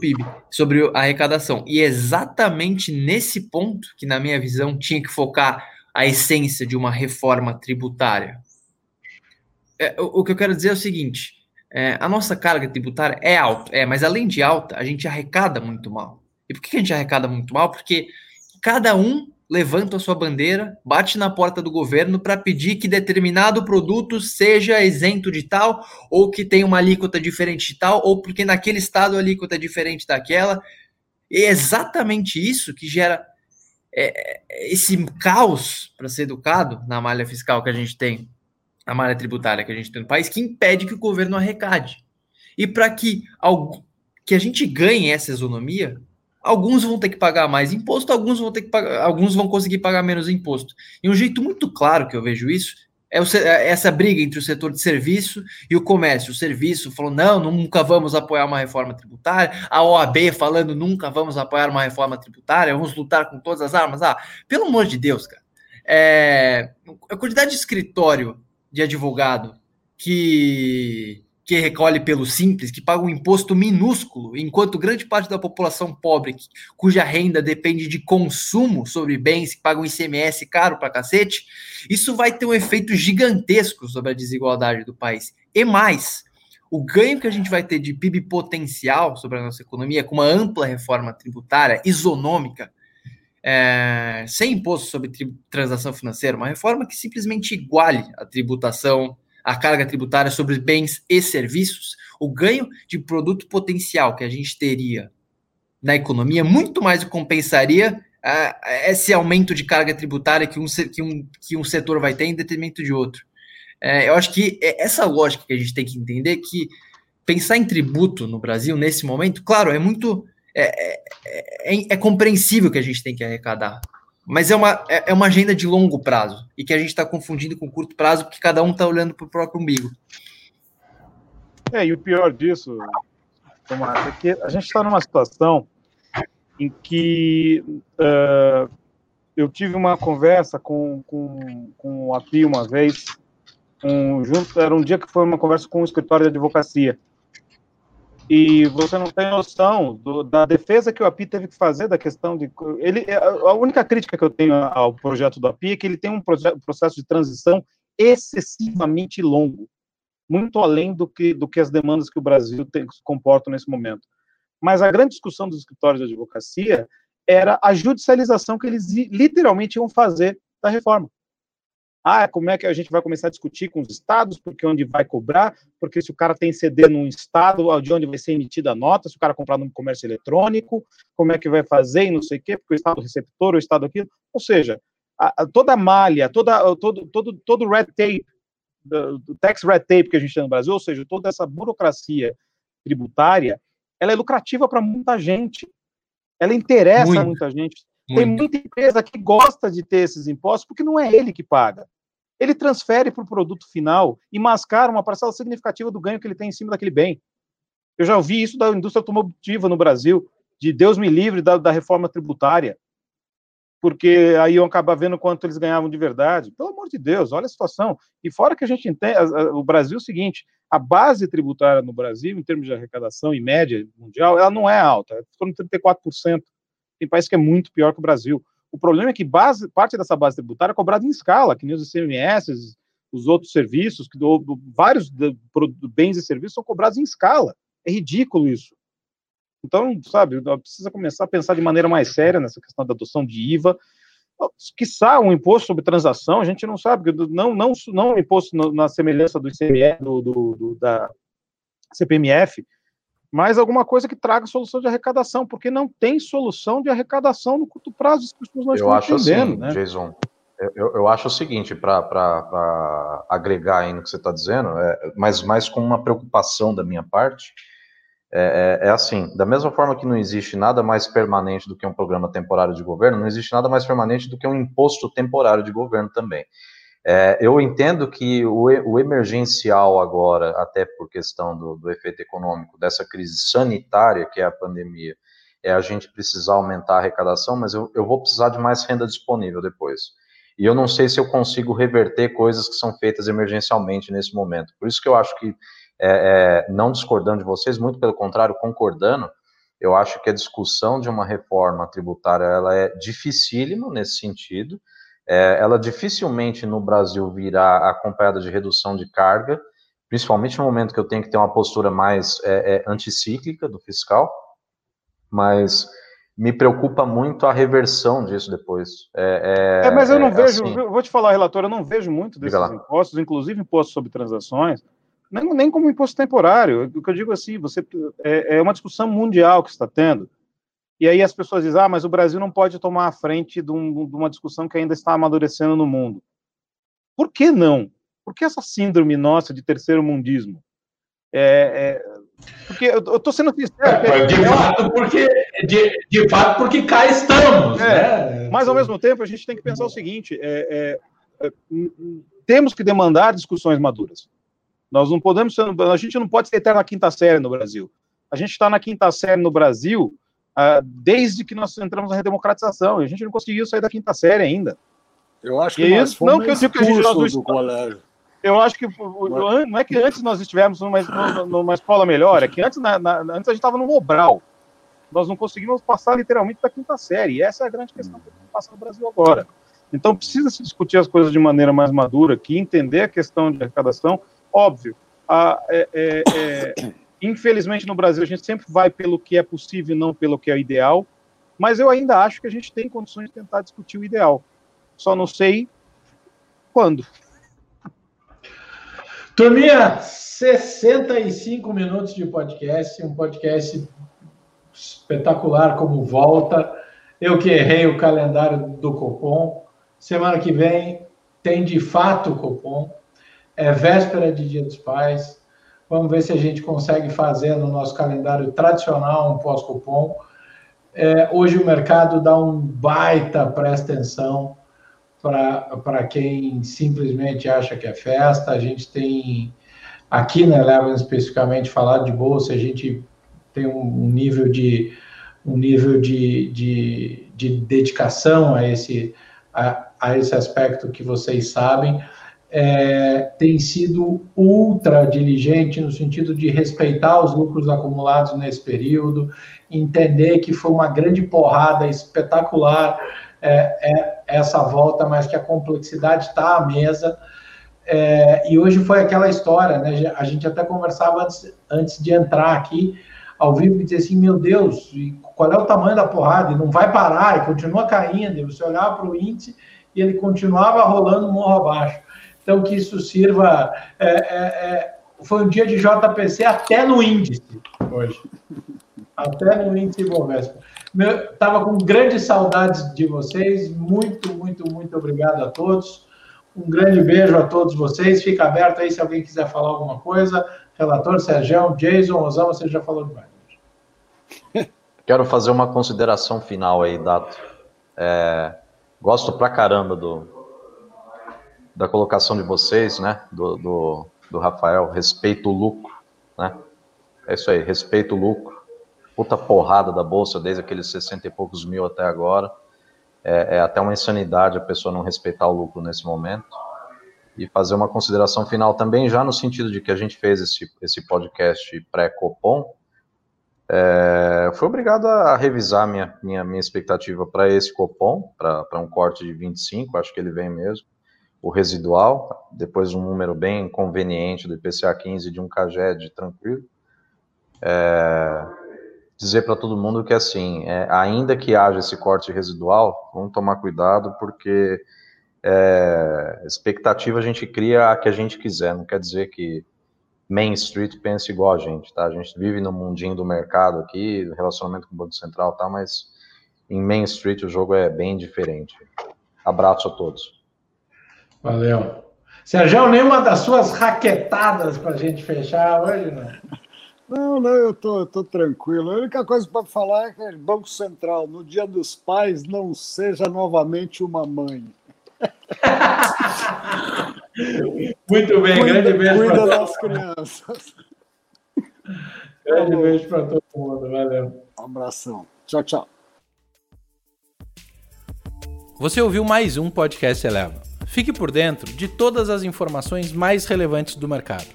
PIB, sobre a arrecadação. E exatamente nesse ponto que, na minha visão, tinha que focar a essência de uma reforma tributária. O que eu quero dizer é o seguinte... a nossa carga tributária é alta, mas além de alta, a gente arrecada muito mal. E por que a gente arrecada muito mal? Porque cada um levanta a sua bandeira, bate na porta do governo para pedir que determinado produto seja isento de tal, ou que tenha uma alíquota diferente de tal, ou porque naquele estado a alíquota é diferente daquela. E é exatamente isso que gera esse caos para ser educado na malha fiscal que a gente tem. A malha tributária que a gente tem no país, que impede que o governo arrecade. E para que a gente ganhe essa isonomia, alguns vão ter que pagar mais imposto, alguns vão conseguir pagar menos imposto. E um jeito muito claro que eu vejo isso é essa briga entre o setor de serviço e o comércio. O serviço falou, não, nunca vamos apoiar uma reforma tributária. A OAB falando, nunca vamos apoiar uma reforma tributária, vamos lutar com todas as armas. Pelo amor de Deus, cara. A quantidade de escritório de advogado que recolhe pelo Simples, que paga um imposto minúsculo, enquanto grande parte da população pobre, cuja renda depende de consumo sobre bens, que paga um ICMS caro pra cacete, isso vai ter um efeito gigantesco sobre a desigualdade do país. E mais, o ganho que a gente vai ter de PIB potencial sobre a nossa economia, com uma ampla reforma tributária, isonômica, sem imposto sobre transação financeira, uma reforma que simplesmente iguale a tributação, a carga tributária sobre bens e serviços, o ganho de produto potencial que a gente teria na economia muito mais compensaria esse aumento de carga tributária que um setor vai ter em detrimento de outro. Eu acho que é essa lógica que a gente tem que entender, que pensar em tributo no Brasil nesse momento, claro, é muito... É compreensível que a gente tem que arrecadar, mas é uma agenda de longo prazo e que a gente está confundindo com curto prazo porque cada um está olhando para o próprio umbigo. E o pior disso, Tomás, é que a gente está numa situação em que eu tive uma conversa com o API uma vez, era um dia que foi uma conversa com o escritório de advocacia. E você não tem noção da defesa que o API teve que fazer da questão de... A única crítica que eu tenho ao projeto do API é que ele tem um processo de transição excessivamente longo, muito além do que as demandas que o Brasil comporta nesse momento. Mas a grande discussão dos escritórios de advocacia era a judicialização que eles literalmente iam fazer da reforma. Como é que a gente vai começar a discutir com os estados, porque onde vai cobrar, porque se o cara tem CD num estado, de onde vai ser emitida a nota, se o cara comprar num comércio eletrônico, como é que vai fazer e não sei o quê, porque o estado receptor, o estado aquilo. Ou seja, toda a malha, todo red tape, tax red tape que a gente tem no Brasil, ou seja, toda essa burocracia tributária, ela é lucrativa para muita gente. Ela interessa a muita gente. Tem muita empresa que gosta de ter esses impostos porque não é ele que paga. Ele transfere para o produto final e mascara uma parcela significativa do ganho que ele tem em cima daquele bem. Eu já ouvi isso da indústria automotiva no Brasil, de Deus me livre da reforma tributária, porque aí eu acabava vendo quanto eles ganhavam de verdade. Pelo amor de Deus, olha a situação. E fora que a gente entende, o Brasil é o seguinte, a base tributária no Brasil, em termos de arrecadação em média mundial, ela não é alta, é em torno de 34%. Tem país que é muito pior que o Brasil. O problema é que parte dessa base tributária é cobrada em escala, que nem os ICMS, os outros serviços, vários bens e serviços são cobrados em escala. É ridículo isso. Então, sabe, precisa começar a pensar de maneira mais séria nessa questão da adoção de IVA, quiçá um imposto sobre transação, a gente não sabe, não um imposto na semelhança do ICMS, da CPMF, mas alguma coisa que traga solução de arrecadação, porque não tem solução de arrecadação no curto prazo, as pessoas não estão entendendo. Assim, né? Jason, eu acho o seguinte, para agregar aí no que você está dizendo, mas mais com uma preocupação da minha parte, é assim, da mesma forma que não existe nada mais permanente do que um programa temporário de governo, não existe nada mais permanente do que um imposto temporário de governo também. Eu entendo que o emergencial agora, até por questão do efeito econômico, dessa crise sanitária que é a pandemia, é a gente precisar aumentar a arrecadação, mas eu vou precisar de mais renda disponível depois. E eu não sei se eu consigo reverter coisas que são feitas emergencialmente nesse momento. Por isso que eu acho que, não discordando de vocês, muito pelo contrário, concordando, eu acho que a discussão de uma reforma tributária ela é dificílima nesse sentido. Ela dificilmente no Brasil virá acompanhada de redução de carga, principalmente no momento que eu tenho que ter uma postura mais anticíclica do fiscal, mas me preocupa muito a reversão disso depois. Mas eu não vejo, assim, eu vou te falar, relator, eu não vejo muito desses impostos, inclusive impostos sobre transações, nem como imposto temporário. O que eu digo assim, é uma discussão mundial que está tendo. E aí as pessoas dizem, mas o Brasil não pode tomar a frente de uma discussão que ainda está amadurecendo no mundo. Por que não? Por que essa síndrome nossa de terceiro mundismo? Porque eu estou sendo sincero... De fato, porque cá estamos. Né? Mas, ao mesmo tempo, a gente tem que pensar o seguinte, temos que demandar discussões maduras. Nós não podemos... A gente não pode ser eterno na quinta série no Brasil. A gente está na quinta série no Brasil... desde que nós entramos na redemocratização, e a gente não conseguiu sair da quinta série ainda. Eu acho que nós fomos expulsos do colégio. Eu acho que não é que antes nós estivemos numa escola melhor, é que antes a gente estava num obral. Nós não conseguimos passar literalmente da quinta série, e essa é a grande questão que passa no Brasil agora. Então precisa se discutir as coisas de maneira mais madura aqui, entender a questão de arrecadação. Óbvio, infelizmente, no Brasil, a gente sempre vai pelo que é possível, não pelo que é ideal, mas eu ainda acho que a gente tem condições de tentar discutir o ideal. Só não sei quando. Turminha, 65 minutos de podcast, um podcast espetacular como volta. Eu que errei o calendário do Copom. Semana que vem tem de fato o Copom. É véspera de Dia dos Pais. Vamos ver se a gente consegue fazer no nosso calendário tradicional um pós-cupom. Hoje o mercado dá um baita presta atenção para quem simplesmente acha que é festa. A gente tem, aqui na Eleven especificamente, falado de bolsa, a gente tem um nível de dedicação a esse aspecto que vocês sabem. Tem sido ultra diligente no sentido de respeitar os lucros acumulados nesse período, entender que foi uma grande porrada espetacular essa volta, mas que a complexidade está à mesa. E hoje foi aquela história, né? A gente até conversava antes de entrar aqui ao vivo e dizer assim, meu Deus, qual é o tamanho da porrada? E não vai parar, e continua caindo, e você olhava para o índice e ele continuava rolando morro abaixo. Então, que isso sirva... foi um dia de JPC até no índice hoje. Até no índice Bovespa. Estava com grandes saudades de vocês. Muito, muito, muito obrigado a todos. Um grande beijo a todos vocês. Fica aberto aí se alguém quiser falar alguma coisa. Relator, Sérgio, Jason, Osama, você já falou demais. Quero fazer uma consideração final aí, Dato. Gosto pra caramba da colocação de vocês, né, do Rafael, respeito o lucro, né, é isso aí, respeito o lucro, puta porrada da bolsa, desde aqueles 60 e poucos mil até agora, é até uma insanidade a pessoa não respeitar o lucro nesse momento, e fazer uma consideração final também, já no sentido de que a gente fez esse podcast pré-Copom, fui obrigado a revisar minha expectativa para esse Copom, para um corte de 25, acho que ele vem mesmo, o residual, depois um número bem conveniente do IPCA 15 de um CAGED tranquilo. dizer para todo mundo que, assim, ainda que haja esse corte residual, vamos tomar cuidado, porque expectativa a gente cria a que a gente quiser, não quer dizer que Main Street pensa igual a gente, tá? A gente vive no mundinho do mercado aqui, relacionamento com o Banco Central, tá? Mas em Main Street o jogo é bem diferente. Abraço a todos. Valeu. Sérgio, nenhuma das suas raquetadas para a gente fechar hoje, né? Não, eu tô tranquilo. A única coisa para falar é que o Banco Central, no Dia dos Pais, não seja novamente uma mãe. Muito bem, grande beijo para todos. Cuida das crianças. Grande beijo para todo mundo, valeu. Um abração. Tchau, tchau. Você ouviu mais um Podcast Eleva. Fique por dentro de todas as informações mais relevantes do mercado.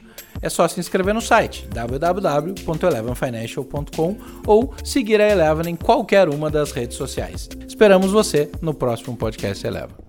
É só se inscrever no site www.elevenfinancial.com ou seguir a Eleven em qualquer uma das redes sociais. Esperamos você no próximo Podcast Eleva.